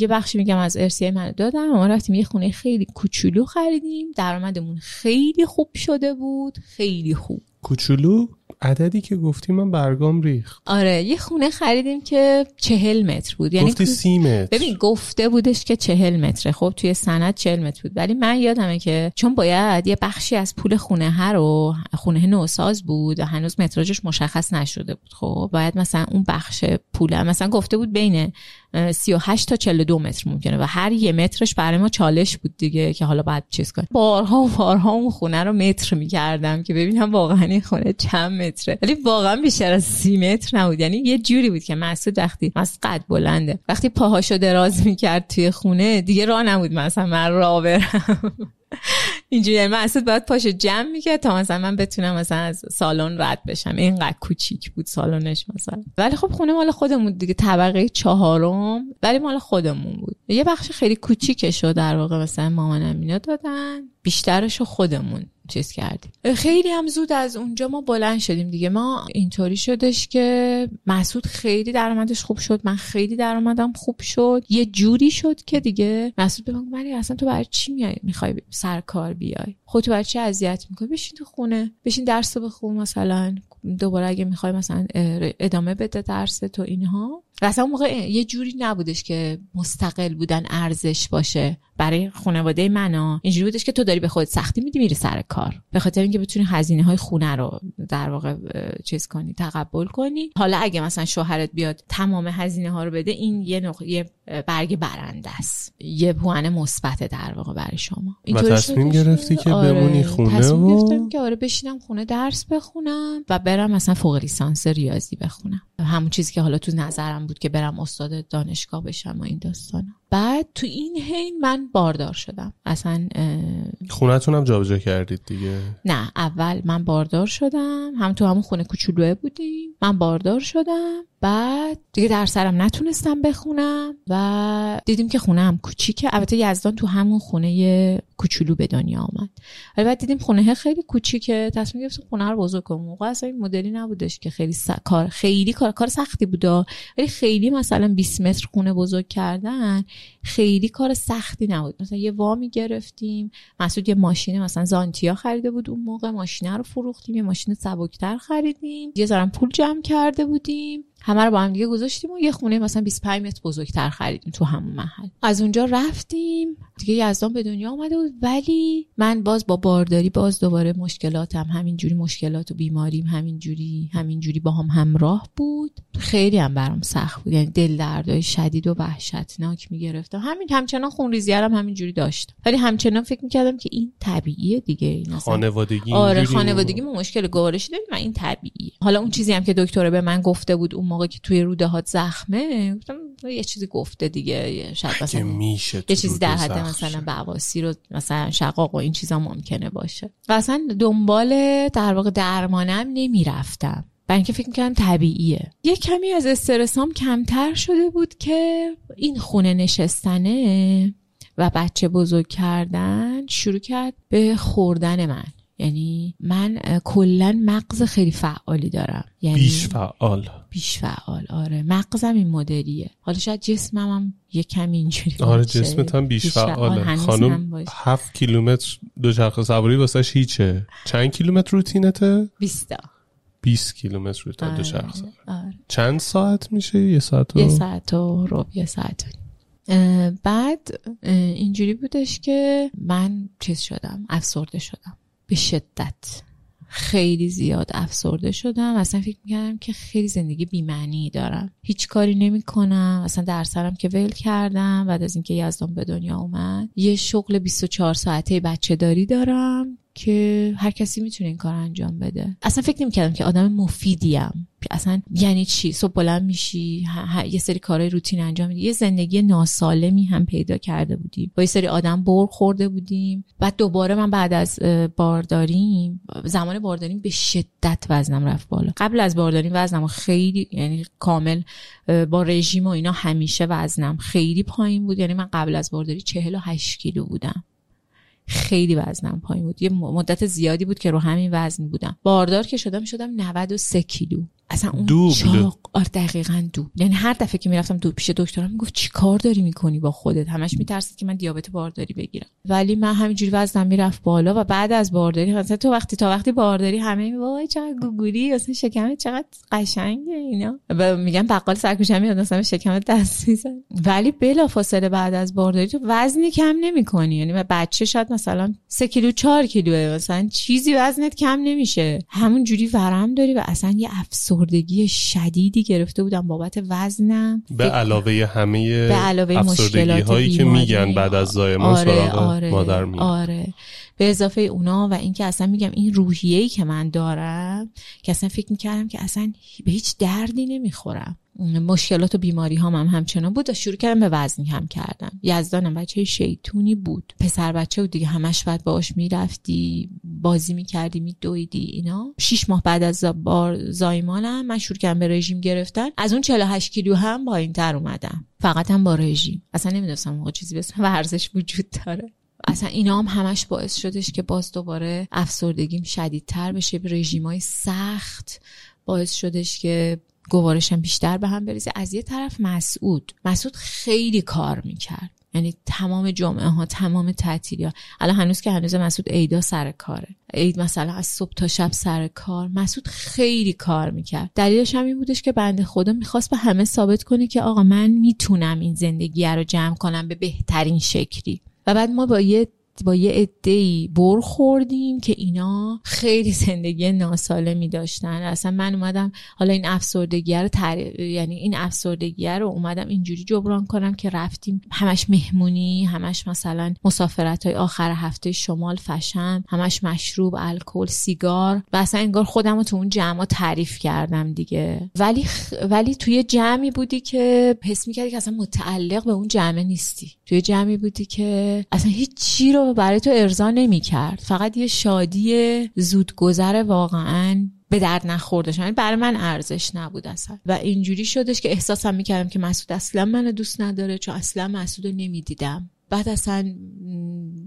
یه بخشی میگم از ارثیه من دادم. ما رفتیم یه خونه خیلی کوچولو خریدیم، درآمدمون خیلی خوب شده بود، خیلی خوب. کوچولو عددی که گفتی من برگام ریخت. آره یه خونه خریدیم که چهل متر بود. یعنی گفتی سی متر. ببین گفته بودش که چهل متره، خب توی سند چهل متر بود، ولی من یادمه که چون باید یه بخشی از پول خونه ها رو، خونه نوساز بود و هنوز متراژش مشخص نشده بود، خب باید مثلا اون بخش پول مثلا گفته بود بین سی و هشت تا چهل و دو متر ممکنه و هر یه مترش برای ما چالش بود دیگه که حالا بعد چیز کنیم. بارها و بارها اون خونه رو متر می‌کردم که ببینم واقعا این خونه چند متره، ولی واقعا بیشتر از سی متر نبود. یعنی یه جوری بود که مسعود وقتی از قد بلنده وقتی پاهاشو دراز می‌کرد توی خونه دیگه راه نبود مثلا من راه برم اینجوری. مسعود باید پاشو جمع میکرد تا مثلا من بتونم مثلا از سالن رد بشم، اینقدر کوچیک بود سالنش مثلا. ولی خب خونه مال خودمون دیگه، طبقه چهارم ولی مال خودمون بود. یه بخش خیلی کوچیکشو در واقع مثلا مامانم اینا دادن، بیشترشو خودمون چیز کردیم. خیلی هم زود از اونجا ما بلند شدیم دیگه. ما اینطوری شدش که مسعود خیلی درآمدش خوب شد، من خیلی درآمدم خوب شد، یه جوری شد که دیگه مسعود به من گفت اصلا تو برای چی میای میخوای سر کار بیای، خودت برای چی اذیت میکنی، بشین تو خونه، بشین درس بخون، مثلا دوباره اگه میخوای مثلا ادامه بده درس تو اینها. اصلا اون موقع یه جوری نبودش که مستقل بودن ارزش باشه برای خانواده منو، اینجوری بودش که تو داری به خودت سختی میدی میری سر کار، به خاطر اینکه بتونی هزینه های خونه رو در واقع چیز کنی، تقبل کنی. حالا اگه مثلا شوهرت بیاد تمام هزینه ها رو بده، این یه نق... یه برگ برنده است، یه پوان مثبت در واقع برای شما. اینطوری تصمیم گرفتی که آره، بمونی خونه؟ تصمیم و... گرفتم که آره بشینم خونه درس بخونم و برم مثلا فوق لیسانس ریاضی بخونم، همون چیزی که حالا تو نظرم بود که برم استاد دانشگاه بشم و این داستانا. بعد تو این حین من باردار شدم. اصلا خونه‌تونم جابجا کردید دیگه؟ نه، اول من باردار شدم، هم تو همون خونه کوچولوئه بودیم، من باردار شدم. بعد دیگه درسم نتونستم بخونم و دیدیم که خونه هم کوچیکه. البته یزدان تو همون خونه کوچولو به دنیا آمد، ولی بعد دیدیم خونه خیلی کوچیکه، تصمیم گرفتیم خونه رو بزرگ کنیم. موقع اصلا این مدلی نبودش که خیلی س... کار خیلی کار کار سختی بودا، ولی خیلی مثلا بیست متر خونه بزرگ کردن خیلی کار سختی نبود. مثلا یه وامی گرفتیم، مسعود یه ماشین مثلا زانتیا خریده بود اون موقع، ماشینه رو فروختیم، یه ماشین سبک‌تر خریدیم، یه ذره پول جمع کرده بودیم، همه رو با هم دیگه گذاشتیم و یه خونه مثلا بیست و پنج متر بزرگتر خریدیم تو همون محل. از اونجا رفتیم دیگه. یزدان به دنیا اومده بود، ولی من باز با بارداری باز دوباره مشکلاتم همینجوری، مشکلات و بیماریم همینجوری همینجوری با هم همراه بود. خیلی هم برام سخت بود، یعنی دل دردای شدید و وحشتناک میگرفتم. همین همچنان خونریزی هم همینجوری داشتم، ولی همچنان فکر میکردم که این طبیعیه دیگه، این خانوادگی. آره خانوادگی ما مشکل گوارشی داریم، این طبیعیه. حالا اون چیزی هم که دکتر به من گفته بود اون موقع که توی روده‌هات زخمه، گفتم یه چیزی گفته دیگه، شاید مثلا میشه یه چیزی در حد مثلا بواسیر رو مثلا شقاق و این چیزا ممکنه باشه. و اصلا دنبال در واقع درمانم نمیرفتم، برای اینکه فکر می‌کردم طبیعیه. یه کمی از استرسام کمتر شده بود که این خونه نشستنه و بچه بزرگ کردن شروع کرد به خوردن من. یعنی من کلن مغز خیلی فعالی دارم، یعنی بیش فعال بیش فعال آره مغزم این مدلیه. حالا شاید جسمم هم یه کمی اینجوری باشه. آره جسمت هم بیش, بیش فعاله. فعال خانم هفت کیلومتر دوچرخه سواری واسش هیچه. چند کیلومتر روتینته؟ بیستا بیست کیلومتر روتین دوچرخه سواری. آره. چند ساعت میشه؟ یه ساعت و یه ساعت و ربع یه ساعت و. اه بعد اه اینجوری بودش که من چیز شدم، افسرده شدم به شدت، خیلی زیاد افسرده شدم. اصلا فکر می‌کردم که خیلی زندگی بی‌معنی دارم، هیچ کاری نمی‌کنم، اصلا درسم که ول کردم. بعد از اینکه یزدان به دنیا اومد یه شغل بیست و چهار ساعته بچه‌داری دارم که هر کسی میتونه این کار انجام بده. اصلا فکر نمی‌کردم که آدم مفیدیم، اصلا یعنی چی صبح بلند میشی یه سری کارهای روتین انجام میدی. یه زندگی ناسالمی هم پیدا کرده بودیم، با یه سری آدم بر خورده بودیم. بعد دوباره من بعد از بارداریم، زمان بارداریم به شدت وزنم رفت بالا. قبل از بارداریم وزنم خیلی یعنی کامل با رژیم و اینا همیشه وزنم خیلی پایین بود، یعنی من قبل از بارداری چهل و هشت کیلو بودم، خیلی وزنم پایین بود، یه مدت زیادی بود که رو همین وزن بودم. باردار که شدم شدم نود و سه کیلو. اصلا اون دوبل. شاق آره دقیقاً دوب. یعنی هر دفعه که میرفتم دو پیش دکترم میگفت چی کار داری میکنی با خودت، همش میترسید که من دیابت بارداری بگیرم، ولی من همینجوری وزنم میرفت بالا. و بعد از بارداری مثلا تو وقتی تا وقتی بارداری همه وای چقدر گوگولی، اصلا شکمت چقدر قشنگه اینا، و میگن بقال سرکوشم میاد مثلا شکمت دست میزنه. ولی بلافاصله بعد از بارداری تو وزنی کم نمیکنی، یعنی با بچه شاید مثلا سه کیلو چهار کیلو مثلا چیزی وزنت کم نمیشه، همونجوری ورم داری. و اصلا یه افسوس افسردگی شدیدی گرفته بودم بابت وزنم، به علاوه همه به علاوه افسردگی هایی که میگن بعد از زایمان آره، سراغ آره، مادر میاد. آره به اضافه اونا و اینکه اصلا میگم این روحیه‌ای که من دارم که اصلا فکر میکردم که اصلا به هیچ دردی نمیخورم. مشکلات و بیماری هام هم همچنان بود و شروع کردم به وزن کم کردن. یزدانم بچه شیطونی بود، پسر بچه بود دیگه، همش بعد باهاش میرفتی بازی میکردی میدویدی اینا. شش ماه بعد از بار زایمانم من شروع کردم به رژیم گرفتن، از اون چهل و هشت کیلو هم پایین‌تر اومدم. فقط هم با رژیم. اصلا نمیدونستم موقع چیزی به اسم ورزش وجود داره. اصلا اینا هم همش باعث شدش که باز دوباره افسردگیم شدیدتر بشه. رژیمای سخت باعث شدش که گوارشم بیشتر به هم بریزه. از یه طرف مسعود مسعود خیلی کار میکرد، یعنی تمام جمعه ها، تمام تعطیلی ها. الان هنوز که هنوز مسعود عیدا سر کاره، عید مثلا از صبح تا شب سر کار. مسعود خیلی کار میکرد. دلیلش هم این بودش که بنده خدا میخواست به همه ثابت کنه که آقا من میتونم این زندگی رو جمع کنم به بهترین شکلی. و بعد ما با یه با یه عده‌ای برخوردیم که اینا خیلی زندگی ناسالمی داشتن. اصلا من اومدم حالا این افسردگی رو تر... یعنی این افسردگی رو اومدم اینجوری جبران کنم که رفتیم همش مهمونی، همش مثلا مسافرت‌های آخر هفته شمال فشم، همش مشروب، الکل، سیگار. و اصلا انگار خودم رو تو اون جمع تعریف کردم دیگه. ولی خ... ولی توی جمعی بودی که حس می‌کردی که اصلا متعلق به اون جمع نیستی. توی جمعی بودی که اصلا هیچ چیزی رو برای تو ارضا نمی کرد. فقط یه شادی زودگذر واقعاً به درد نخوردش. یعنی برای من ارزش نبود اصلا. و اینجوری شدش که احساسم میکردم که مسعود اصلا منو دوست نداره، چون اصلا مسعود رو نمیدیدم. بعد اصلا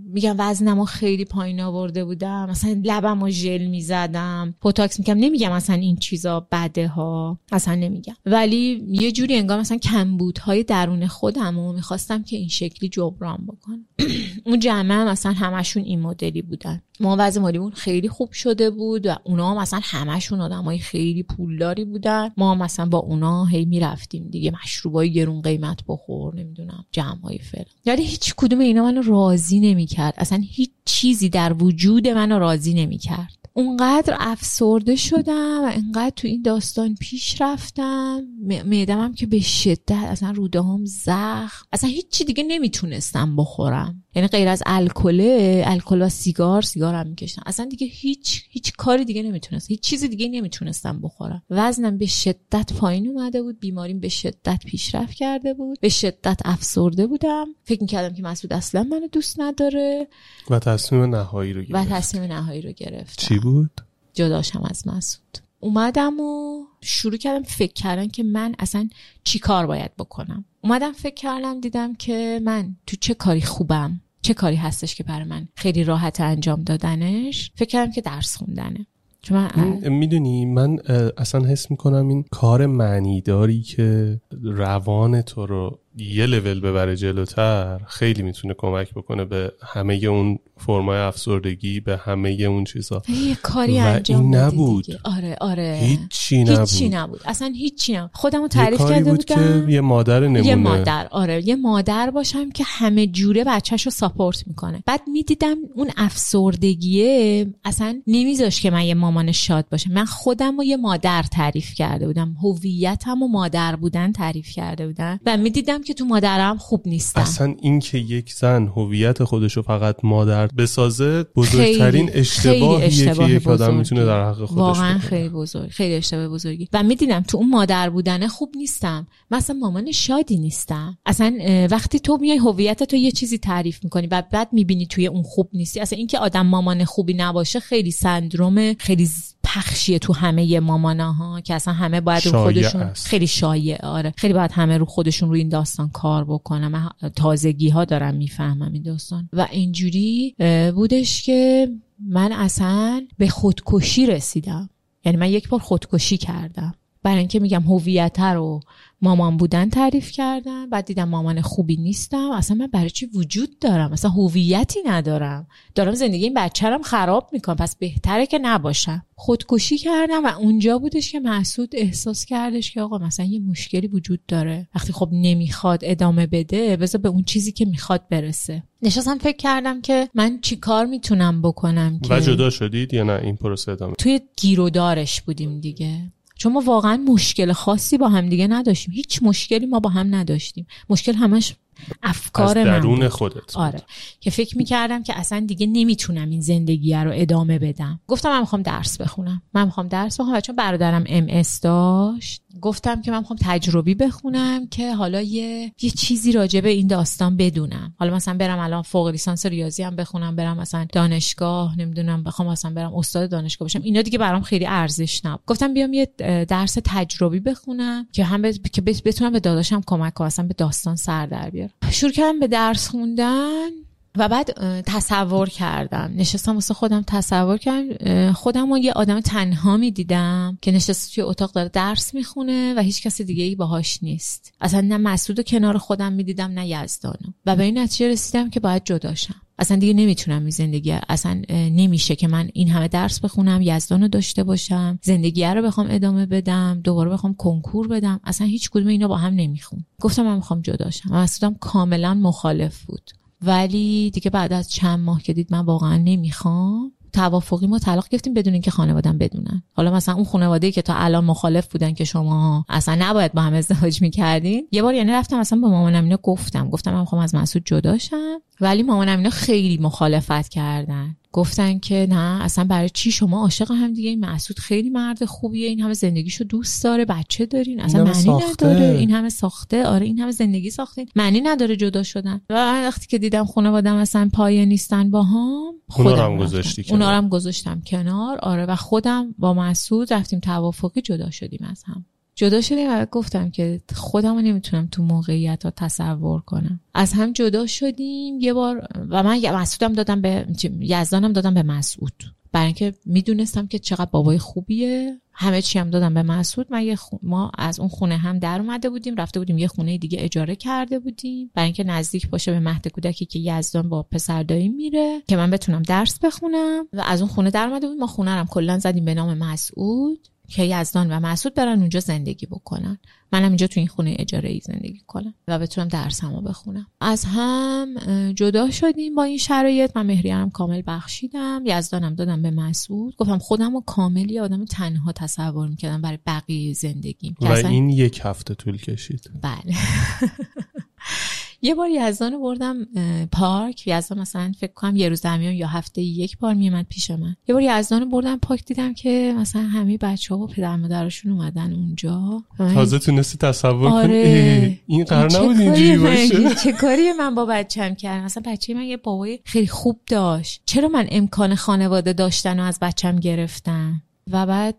میگم وزنمو خیلی پایین آورده بودم، مثلا لبمو ژل میزدم، بوتاکس میگم. نمیگم اصلا این چیزا بده ها، اصلا نمیگم، ولی یه جوری انگار مثلا کمبودهای درون خودمو میخواستم که این شکلی جبران بکنم. اون جمعه هم مثلا همشون این مدلی بودن. ما وضع مالیمون خیلی خوب شده بود و اونا هم مثلا همشون آدمای خیلی پولداری بودن. ما مثلا با اونا هی میرفتیم دیگه، مشروبای گرون قیمت بخور، نمیدونم جمعای فلان. یعنی هیچ کدوم اینا منو راضی نمیکرد. اصلا هیچ چیزی در وجود منو راضی نمیکرد. اونقدر افسرده شدم و انقدر تو این داستان پیش رفتم. معده‌م که به شدت، اصلا روده هم زخم، اصلا هیچ چی دیگه نمیتونستم بخورم. یعنی غیر از الکل، الکل و سیگار، سیگارم میکشتم. اصلا دیگه هیچ هیچ کاری دیگه نمیتونستم، هیچ چیز دیگه نمیتونستم بخورم. وزنم به شدت پایین اومده بود، بیماریم به شدت پیشرفت کرده بود، به شدت افسرده بودم. فکر می‌کردم که مسعود اصلا منو دوست نداره و تصمیم نهایی رو گرفت. و تصمیم نهایی رو گرفت. چی بود؟ جداشم از مسعود. اومدم و شروع کردم فکر کردن که من اصلا چی کار باید بکنم. اومدم فکر کردم، دیدم که من تو چه کاری خوبم، چه کاری هستش که برای من خیلی راحت انجام دادنش. فکر کردم که درس خوندنه. میدونی من اصلا حس میکنم این کار معنی داری که روان تو رو یه لول ببره جلوتر خیلی میتونه کمک بکنه به همه اون فرمای افسردگی، به همه اون چیزا. یه کاری انجام بدی نبود دیگه. آره آره، هیچی نبود، هیچی نبود، اصلا هیچی نبود. خودمو تعریف کرده بود که یه مادر نمونه، یه مادر، آره یه مادر باشم که همه جوره بچه‌شو ساپورت میکنه. بعد میدیدم اون افسردگیه اصلا نمیذاش که من یه مامان شاد باشم. من خودمو یه مادر تعریف کرده بودم، هویتمو مادر بودن تعریف کرده بودم و میدیدم که تو مادرم خوب نیستم. اصلا این که یک زن هویت خودشو فقط مادر بسازه بزرگترین اشتباهیه که یک آدم میتونه در حق خودش بکنه. واقعا خیلی بزرگ، خیلی اشتباه بزرگی. و میدیدم تو اون مادر بودن خوب نیستم، مثلا مامان شادی نیستم. اصلا وقتی تو میای هویت تو یه چیزی تعریف میکنی و بعد میبینی توی اون خوب نیستی. اصلا این که آدم مامان خوبی نباشه خیلی سندروم خیلی پخشیه تو همه ماماناها که اصلا همه باید رو خودشون است. خیلی شایعه، آره خیلی باید همه رو خودشون رو این داستان کار بکنن. من تازگی ها دارم میفهمم این داستان. و اینجوری بودش که من اصلا به خودکشی رسیدم. یعنی من یک بار خودکشی کردم برای اینکه میگم هویت رو مامان بودن تعریف کردم. بعد دیدم مامان خوبی نیستم، اصلا من برای چی وجود دارم، اصلا هویتی ندارم، دارم زندگی این بچه‌رم خراب میکنم، پس بهتره که نباشم. خودکشی کردم و اونجا بودش که مسعود احساس کردش که آقا مثلا یه مشکلی وجود داره. وقتی خب نمیخواد ادامه بده، بذار به اون چیزی که میخواد برسه. نشستم فکر کردم که من چیکار میتونم بکنم که. و جدا شدید یا نه این پروسه ادامه؟ توی گیرودارش بودیم دیگه، چون ما واقعا مشکل خاصی با هم دیگه نداشتیم. هیچ مشکلی ما با هم نداشتیم. مشکل همش افکار از درون من خودت. آره که فکر می‌کردم که اصلا دیگه نمیتونم این زندگی رو ادامه بدم. گفتم من می‌خوام درس بخونم. من می‌خوام درس بخونم چون برادرم ام اس داشت. گفتم که من می‌خوام تجربی بخونم که حالا یه یه چیزی راجع به این داستان بدونم. حالا مثلا برم الان فوق لیسانس ریاضی هم بخونم، برم مثلا دانشگاه نمیدونم بخوام مثلا برم استاد دانشگاه بشم. اینا دیگه برام خیلی ارزش نداشت. گفتم بیام یه درس تجربی بخونم که هم ب... که بتونم به داداشم کمک کنم، اصلا به داستان سر در بیارم. شروع کردم به درس خوندن و بعد تصور کردم، نشستم واسه خودم تصور کردم خودم رو یه آدم تنها می دیدم که نشسته توی اتاق داره درس می خونه و هیچ کس دیگه ای باهاش نیست. اصلا نه مسعود رو کنار خودم می دیدم نه یزدانو و به این نتیجه رسیدم که باید جداشم. اصلا دیگه نمیتونم این زندگی، اصلا نمیشه که من این همه درس بخونم، یزدانو داشته باشم، زندگی رو بخوام ادامه بدم، دوباره بخوام کنکور بدم، اصلا هیچ کدوم اینا با هم نمیخون. گفتم من میخوام جداشم. مسعودم کاملا مخالف بود. ولی دیگه بعد از چند ماه که دید من واقعا نمیخوام، توافقی ما طلاق گرفتیم بدون اینکه خانواده‌ام بدونن. حالا مثلا اون خانواده‌ای که تا الان مخالف بودن که شما اصلا نباید با هم ازدواج می‌کردین، یه بار یعنی رفتم مثلا با مامانم اینو گفتم، گفتم من می‌خوام از مسعود جدا شم، ولی مامانم اینا خیلی مخالفت کردن. گفتن که نه اصلا برای چی شما عاشق هم دیگه، این مسعود خیلی مرد خوبیه، این همه زندگیشو دوست داره، بچه دارین، اصلا معنی نداره، این همه ساخته، آره این همه زندگی ساختین، معنی نداره جدا شدن. و وقتی که دیدم خانواده‌ام اصلا پایه نیستن باهام، خودم گذاشتی کنار، اونارم گذاشتم کنار، آره و خودم با مسعود رفتیم توافقی جدا شدیم از هم. جدا شدیم و گفتم که خودمو نمیتونم تو موقعیت‌ها تصور کنم. از هم جدا شدیم یه بار و من مسعودم دادم به یزدانم دادم به مسعود، برای اینکه میدونستم که چقدر بابای خوبیه، همه چی هم دادم به مسعود. من یه خو... ما از اون خونه هم در اومده بودیم، رفته بودیم یه خونه دیگه اجاره کرده بودیم برای اینکه نزدیک باشه به مهد کودکی که یزدان با پسر دایی میره که من بتونم درس بخونم. و از اون خونه در اومده بودیم، ما خونه رو کلا زدیم به نام مسعود که یزدان و مسعود برن اونجا زندگی بکنن، منم اینجا تو این خونه اجاره‌ای زندگی کنم و بتونم درسمو بخونم. از هم جدا شدیم با این شرایط. من مهریه‌ام کامل بخشیدم، یزدانم دادم به مسعود. گفتم خودمو کامل یه آدم تنها تصور می‌کردم برای بقیه زندگیم. و این یک هفته طول کشید. بله. یه بار یزدانو بردم پارک، یزدان مثلا فکر کنم یه روز درمیان یا هفته یک بار میومد پیش من. یه بار یزدانو بردم پارک، دیدم که مثلا همه بچه‌ها و پدر مادرشون اومدن اونجا. تازه تونستی تصور کنی آره. این قرار نبود اینجوری باشه. چه کاری من با بچه‌م کردم؟ مثلا بچه‌ی من یه بابای خیلی خوب داشت، چرا من امکان خانواده داشتن رو از بچه‌م گرفتم؟ و بعد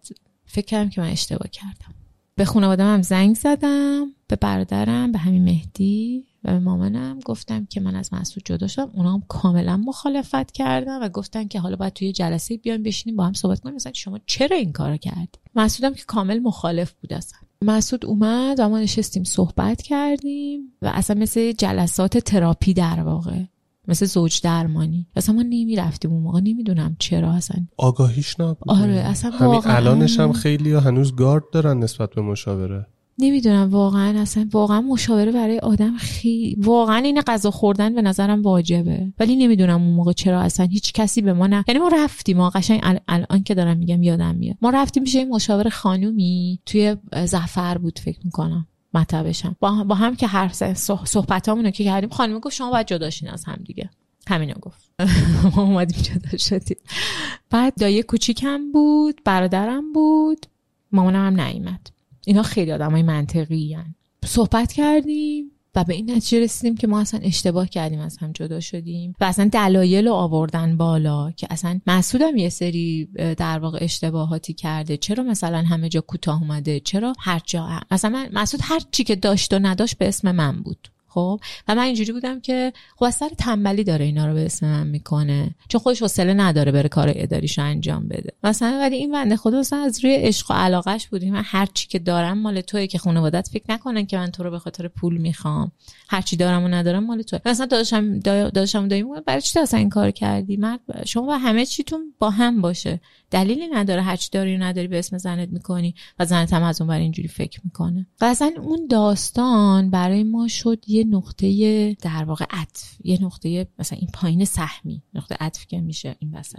فکر کردم که من اشتباه کردم. به خانواده‌م زنگ زدم، به برادرم، به همین مهدی و به مامانم گفتم که من از مسعود جدا شدم. اونا هم کاملا مخالفت کردن و گفتن که حالا باید توی جلسه بیایم بشینیم با هم صحبت کنیم، مثلا شما چرا این کارو کردی؟ مسعودم که کامل مخالف بود. اصلا مسعود اومد و ما نشستیم صحبت کردیم و اصلا مثل جلسات تراپی در واقع، مثل زوج درمانی. اصلا ما نمی رفتیم اون موقع، نمیدونم چرا اصلا آگاهیش نبود. آره اصلا واقعا الانش هم خیلی‌ها هنوز گارد دارن نسبت به مشاوره. نمیدونم واقعا اصلا واقعا مشاوره برای آدم خیلی واقعا این غذا خوردن به نظرم واجبه، ولی نمیدونم اون موقع چرا اصلا هیچ کسی به ما نه. یعنی ما رفتیم، ما قشنگ ال... الان که دارم میگم یادم میاد، ما رفتیم پیش این مشاور خانومی توی ظفر بود فکر میکنم مطبشم، با هم, با هم که حرف صحبتامونو که کردیم، خانومی گفت شما باید جداشین از هم دیگه، همینو گفت. ما اومدیم جدا شدیم. بعد دایی کوچیکم بود، برادرم بود، مامانم هم نیامد. اینا خیلی آدمای منطقی ان. صحبت کردیم و به این نتیجه رسیدیم که ما اصلا اشتباه کردیم از هم جدا شدیم و اصلا دلایل رو آوردن بالا که اصلا مسعودم یه سری در واقع اشتباهاتی کرده، چرا مثلا همه جا کوتاه اومده، چرا هر جا اصلا من... مسعود هر چی که داشت و نداشت به اسم من بود. خب و من اینجوری بودم که خب از سر تنبلی داره اینا رو به اسم من میکنه، چون خودش حوصله نداره بره کار اداریشو انجام بده مثلا. ولی این بنده خدا اصلا از روی عشق و علاقهش بود، من هر چی که دارم مال توئه، که خانواده‌ات فکر نکنن که من تو رو به خاطر پول میخوام، هر چی دارم و ندارم مال توئه. مثلا داداشم داداشم دایی میگه برای چی اصلا این کار کردی؟ مرد شما و همه چیتون با هم باشه، دلیلی نداره هر چی داری و نداری به اسم زنت میکنی و زنت هم از اون بر اینجوری فکر میکنه. اصلا اون داستان برای ما شد یه نقطه در واقع عطف، یه نقطه مثلا این پایین سهمی، نقطه عطف که میشه این وسط.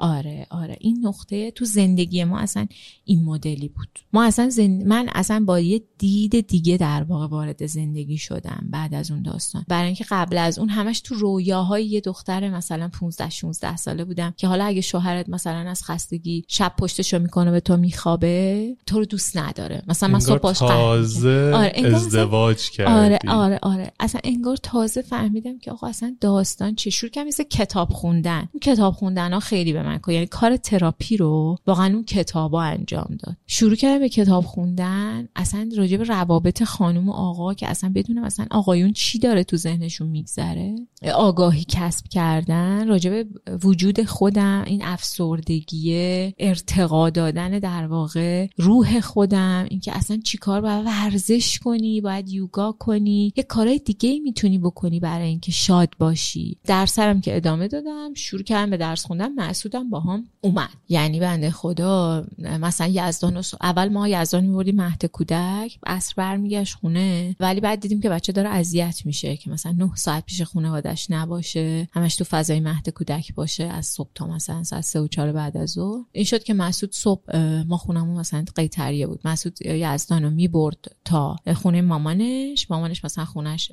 آره آره این نقطه تو زندگی ما اصلا این مدلی بود. ما اصلا زند... من اصلا با یه دید دیگه در واقع وارد زندگی شدم بعد از اون داستان، برای اینکه قبل از اون همش تو رویاهای یه دختر مثلا پانزده شانزده ساله بودم که حالا اگه شوهرت مثلا از خستگی شب پشتشو میکنه به تو میخوابه، تو رو دوست نداره، مثلا من صبح باش تازه آره، ازدواج مثلا... کردی. آره آره آره اصلا انگار تازه فهمیدم که آقا اصلا داستان چه شور کم مثل کتاب خوندن. اون کتاب خوندنها خیلی به من که یعنی کار تراپی رو واقعا اون کتابا انجام داد. شروع کردم به کتاب خوندن اصلا راجع به روابط خانم و آقا که اصلا بدونم اصلا آقایون چی داره تو ذهنشون میگذره، آگاهی کسب کردن راجع به وجود خودم، این افسردگیه، ارتقا دادن در واقع روح خودم، اینکه اصلا چیکار باید ورزش کنی، باید یوگا کنی، یه کارهای دیگه‌ای میتونی بکنی برای اینکه شاد باشی. درسم که ادامه دادم، شروع کردم به درس خوندن، مسعودم باهام اومد. یعنی بنده خدا مثلا یزدان س... اول ما یزدان می‌بردیم مهد کودک، عصر برمیگشت خونه، ولی بعد دیدیم که بچه داره اذیت میشه که مثلا نه ساعت پیش خانواده‌اش نباشه، همش تو فضای مهد کودک باشه از صبح تا مثلا ساعت سه و چهار بعد از ظهر. این شد که مسعود صبح ما خونمون مثلا قیطریه بود، مسعود یزدانو می‌برد تا خونه مامانش، مامانش مثلا خونش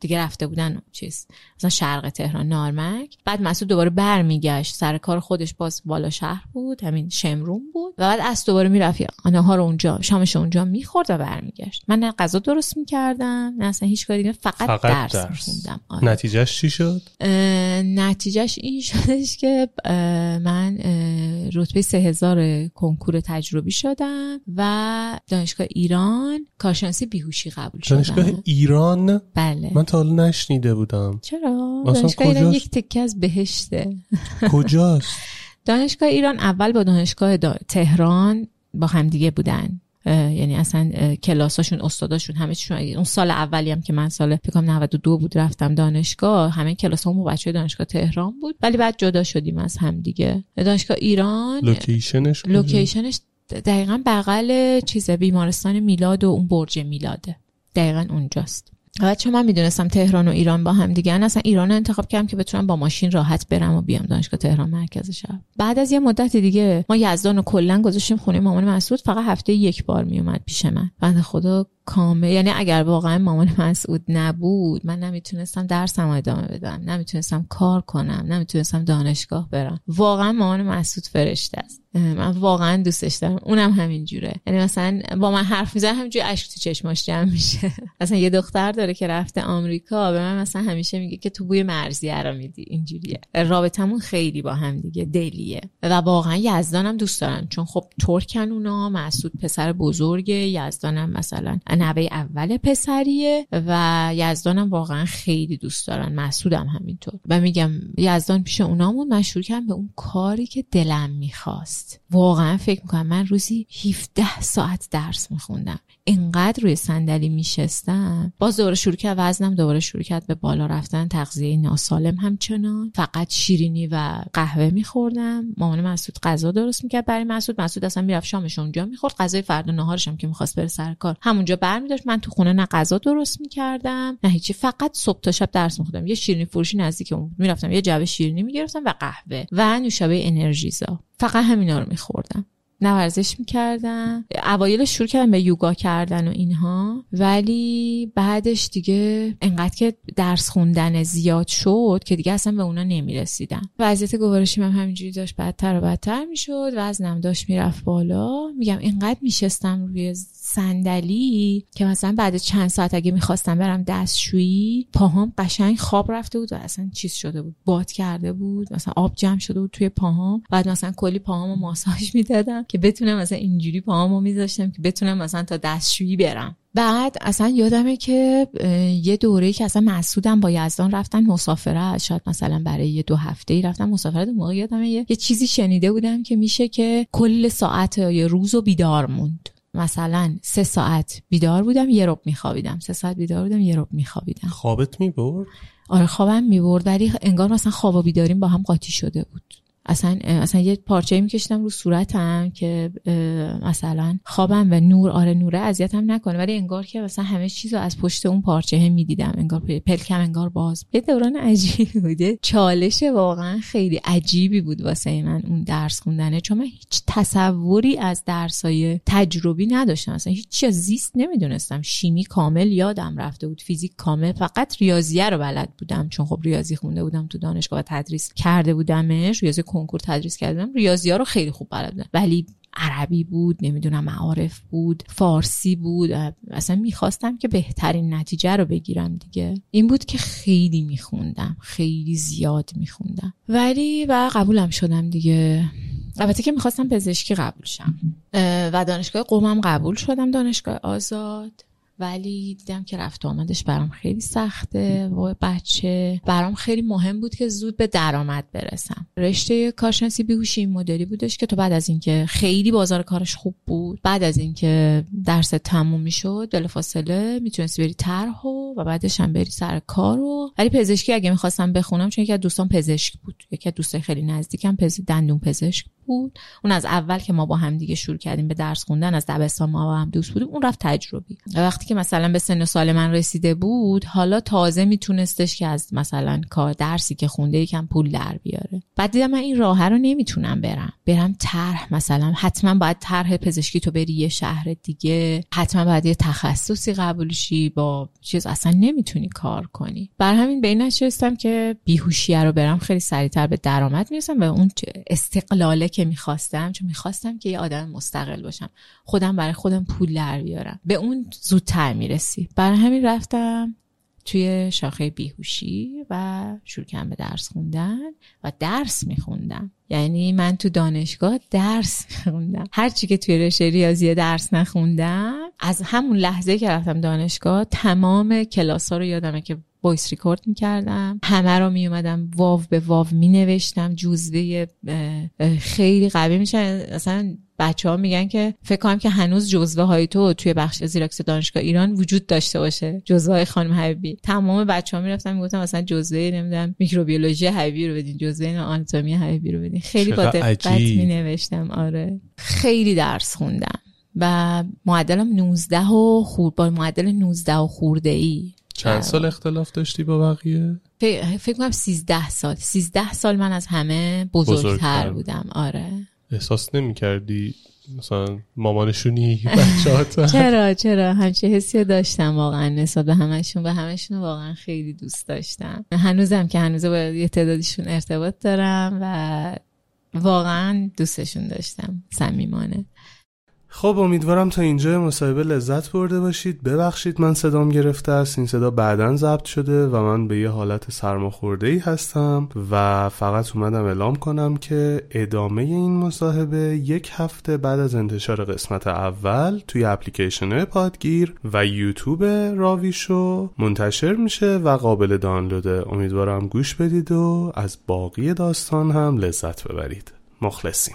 دیگه رفته بودن چیز مثلا شرق تهران نارمک. بعد مسعود دوباره برمیگشت سر کار خودش، باز بالا شهر بود، همین شمرون بود، و بعد از دوباره میرفت آنها رو اونجا شامش اونجا میخورد و برمیگشت. من نه غذا درست میکردم نه اصلا هیچ کاری دیگه، فقط, فقط درس, درس. میخوندم. آره. نتیجهش چی شد؟ نتیجهش این شدش که اه من اه رتبه سه هزار کنکور تجربی شدم و دانشگاه ایران کارشناسی بیهوشی قبول شدم. دانشگاه ایران؟ بله. من تا حالا نشنیده بودم. چرا؟ دانشگاه ایران یک تکه از بهشته. کجاست؟ دانشگاه ایران اول با دانشگاه دا... تهران با هم دیگه بودن، یعنی اصلا کلاساشون استاداشون همه چیشون. اون سال اولی هم که من سال فکرام نود و دو بود رفتم دانشگاه، همه کلاسام با بچهای دانشگاه تهران بود، ولی بعد جدا شدیم از هم دیگه. دانشگاه ایران لوکیشنش لوکیشنش دقیقاً بغل چیزه بیمارستان میلاد و اون برج میلاده، دقیقاً اونجاست. بعد چون من میدونستم تهران و ایران با هم دیگه، اصلا ایران رو انتخاب کردم که بتونم با ماشین راحت برم و بیام دانشگاه تهران مرکز شهر. بعد از یه مدت دیگه ما یزدانو کلا گذاشتیم خونه مامان مسعود، فقط هفته یک بار میومد پیش من. بنده خدا کامل، یعنی اگر واقعا مامان مسعود نبود من نمیتونستم درسم رو ادامه بدم، نمیتونستم کار کنم، نمیتونستم دانشگاه برم. واقعا مامان مسعود فرشته است، من واقعا دوستش دارم. اونم همین جوره، یعنی مثلا با من حرف میزنه همینجوری اشک تو چشماش جمع میشه. مثلا یه دختر داره که رفته آمریکا، به من مثلا همیشه میگه که تو بوی مرضیه رو میدی. اینجوریه رابطمون، خیلی با هم دیگه دلیه. و واقعا یزدانم دوست دارم، چون خب ترکن اونا، مسعود پسر بزرگه، یزدانم مثلا نوه اول پسریه و یزدانم واقعا خیلی دوست دارن، مسعودم همینطور. و میگم یزدان پیش اونامون مشهور کردم به اون کاری که دلم میخواست. واقعا فکر میکنم من روزی هفده ساعت درس میخوندم، اینقدر روی صندلی میشستم. باز دوباره شروع کرد وزنم، دوباره شروع کرد به بالا رفتن، تغذیه ناسالم همچنان، فقط شیرینی و قهوه میخوردم. مامان مسعود غذا درست میکرد برای مسعود، مسعود اصلا میرفت شامش اونجا میخورد، غذای فردا ناهارش هم که میخواست بره سر کار همونجا برمی‌داشت. من تو خونه نه غذا درست میکردم نه هیچی، فقط صبح تا شب درس میخوندم. یه شیرینی فروشی نزدیک اون میرفتم، یه جعبه شیرینی میگرفتم و قهوه و نوشابه انرژیزا، فقط همینا رو میخوردم. نه ورزش میکردم، اوایل شروع کردم به یوگا کردن و اینها، ولی بعدش دیگه انقدر که درس خوندن زیاد شد که دیگه اصلا به اونا نمیرسیدم. وضعیت گوارشیم هم همینجوری داشت بدتر و بدتر میشد، وزنم داشت میرفت بالا. میگم اینقدر میشستم روی صندلی که مثلا بعد چند ساعت اگه میخواستم برم دستشویی، پاهام قشنگ خواب رفته بود و اصلا چیز شده بود، باد کرده بود، مثلا آب جمع شده بود توی پاهام. بعد مثلا کلی پاهامو ماساژ میدادم که بتونم مثلا اینجوری پاهامو میذاشتم که بتونم مثلا تا دستشویی برم. بعد اصلا یادمه که یه دوره‌ای که اصلا مسعودم با یزدان رفتن مسافرت، شاید مثلا برای یه دو هفته‌ای رفتن مسافرت. موقع یادمه یه, یه چیزی شنیده بودم که میشه که کل ساعت یا روزو بیدار موند، مثلا سه ساعت بیدار بودم یه رب میخوابیدم، سه ساعت بیدار بودم یه رب میخوابیدم. خوابت میبرد؟ آره خوابم میبرد، ولی انگار مثلا خواب و بیداریم با هم قاطی شده بود. اصلا اصلا یه پارچه می‌کشیدم رو صورتم که مثلا خوابم و نور آره نوره اذیتم نکنه، ولی انگار که مثلا همه چیزو از پشت اون پارچه می‌دیدم، انگار پلکم انگار باز. یه دوران عجیبی بوده، چالش واقعا خیلی عجیبی بود واسه من اون درس خوندنه، چون من هیچ تصوری از درسای تجربی نداشتم، اصلا هیچ چیز زیست نمی‌دونستم. شیمی کامل یادم رفته بود، فیزیک کامل، فقط ریاضیه رو بلد بودم چون خب ریاضی خونده بودم تو دانشگاه و تدریس کرده بودمش، ریاضی کنکور تدریس کردم، ریاضی‌ها رو خیلی خوب بلد بودم. ولی عربی بود، نمیدونم معارف بود، فارسی بود، اصلا میخواستم که بهترین نتیجه رو بگیرم دیگه. این بود که خیلی میخوندم، خیلی زیاد میخوندم، ولی و قبولم شدم دیگه. البته که میخواستم پزشکی قبول شم و دانشگاه قومم قبول شدم، دانشگاه آزاد، ولی دیدم که رفت و آمدش برام خیلی سخته و بچه برام خیلی مهم بود که زود به درآمد برسم. رشته کارشناسی بیهوش این مدلی بودش که تو بعد از اینکه خیلی بازار کارش خوب بود، بعد از اینکه درست تموم میشد بلافاصله میتونستی بری طرح و, و بعدش هم بری سر کارو. ولی پزشکی اگه میخواستم بخونم، چون یکی از دوستان پزشک بود، یکی از دوستای خیلی نزدیکم پزشک دندون پزشک بود، اون از اول که ما با هم دیگه شروع کردیم به درس خوندن از دبستان ما با هم دوست بودیم، اون رفت تجربی. وقتی که مثلا به سن و سال من رسیده بود، حالا تازه میتونستش که از مثلا کار درسی که خونده یکم پول در بیاره. بعد دیدم من این راه رو نمیتونم برم برم طرح، مثلا حتما باید طرح پزشکی تو بری یه شهر دیگه، حتما باید یه تخصصی قبول شی، با چیز اصلا نمیتونی کار کنی. بر همین بین نشستم که بیهوشیه رو برم، خیلی سریعتر به درآمد میرسم، به اون استقلاله که میخواستم، چون میخواستم که یه آدم مستقل باشم، خودم برای خودم پول در بیارم، به اون زودتر میرسی. برای همین رفتم توی شاخه بیهوشی و شروع کردم به درس خوندن و درس میخوندم. یعنی من تو دانشگاه درس میخوندم، هرچی که توی رشته ریاضی درس نخوندم از همون لحظه که رفتم دانشگاه تمام کلاس ها رو یادمه که وایس ریکورد میکردم، همه رو میومدم واو به واو مینوشتم، جزوه خیلی قوی میشن. اصلا بچه‌ها میگن که فکر کنم که هنوز جزوه های تو توی بخش زیراکس دانشگاه ایران وجود داشته باشه، جزوه های خانم حبیبی. تمام بچه‌ها میرفتن میگفتن مثلا جزوه نمیدونم میکروبیولوژی حبیبی رو بدین، جزوه آناتومی حبیبی رو بدین، خیلی با دقت مینوشتم. آره خیلی درس خوندم و معدلم نوزده و خورد، با معدل نوزده و خورده ای. چند سال اختلاف داشتی با بقیه؟ فکر کنم سیزده سال. سیزده سال من از همه بزرگتر, بزرگتر. بودم. آره. احساس نمی کردی مثلا مامانشونی بچه‌هات؟ چرا چرا همچه حسی داشتم واقعا نسبت به همشون، به همشون واقعا خیلی دوست داشتم، هنوزم که هنوز با یه تعدادیشون ارتباط دارم و واقعا دوستشون داشتم صمیمانه. خب امیدوارم تا اینجا مصاحبه لذت برده باشید. ببخشید من صدام گرفته است، این صدا بعداً ضبط شده و من به یه حالت سرماخورده‌ای هستم و فقط اومدم اعلام کنم که ادامه این مصاحبه یک هفته بعد از انتشار قسمت اول توی اپلیکیشن پادگیر و یوتیوب راوی شو منتشر میشه و قابل دانلوده. امیدوارم گوش بدید و از باقی داستان هم لذت ببرید. مخلصیم.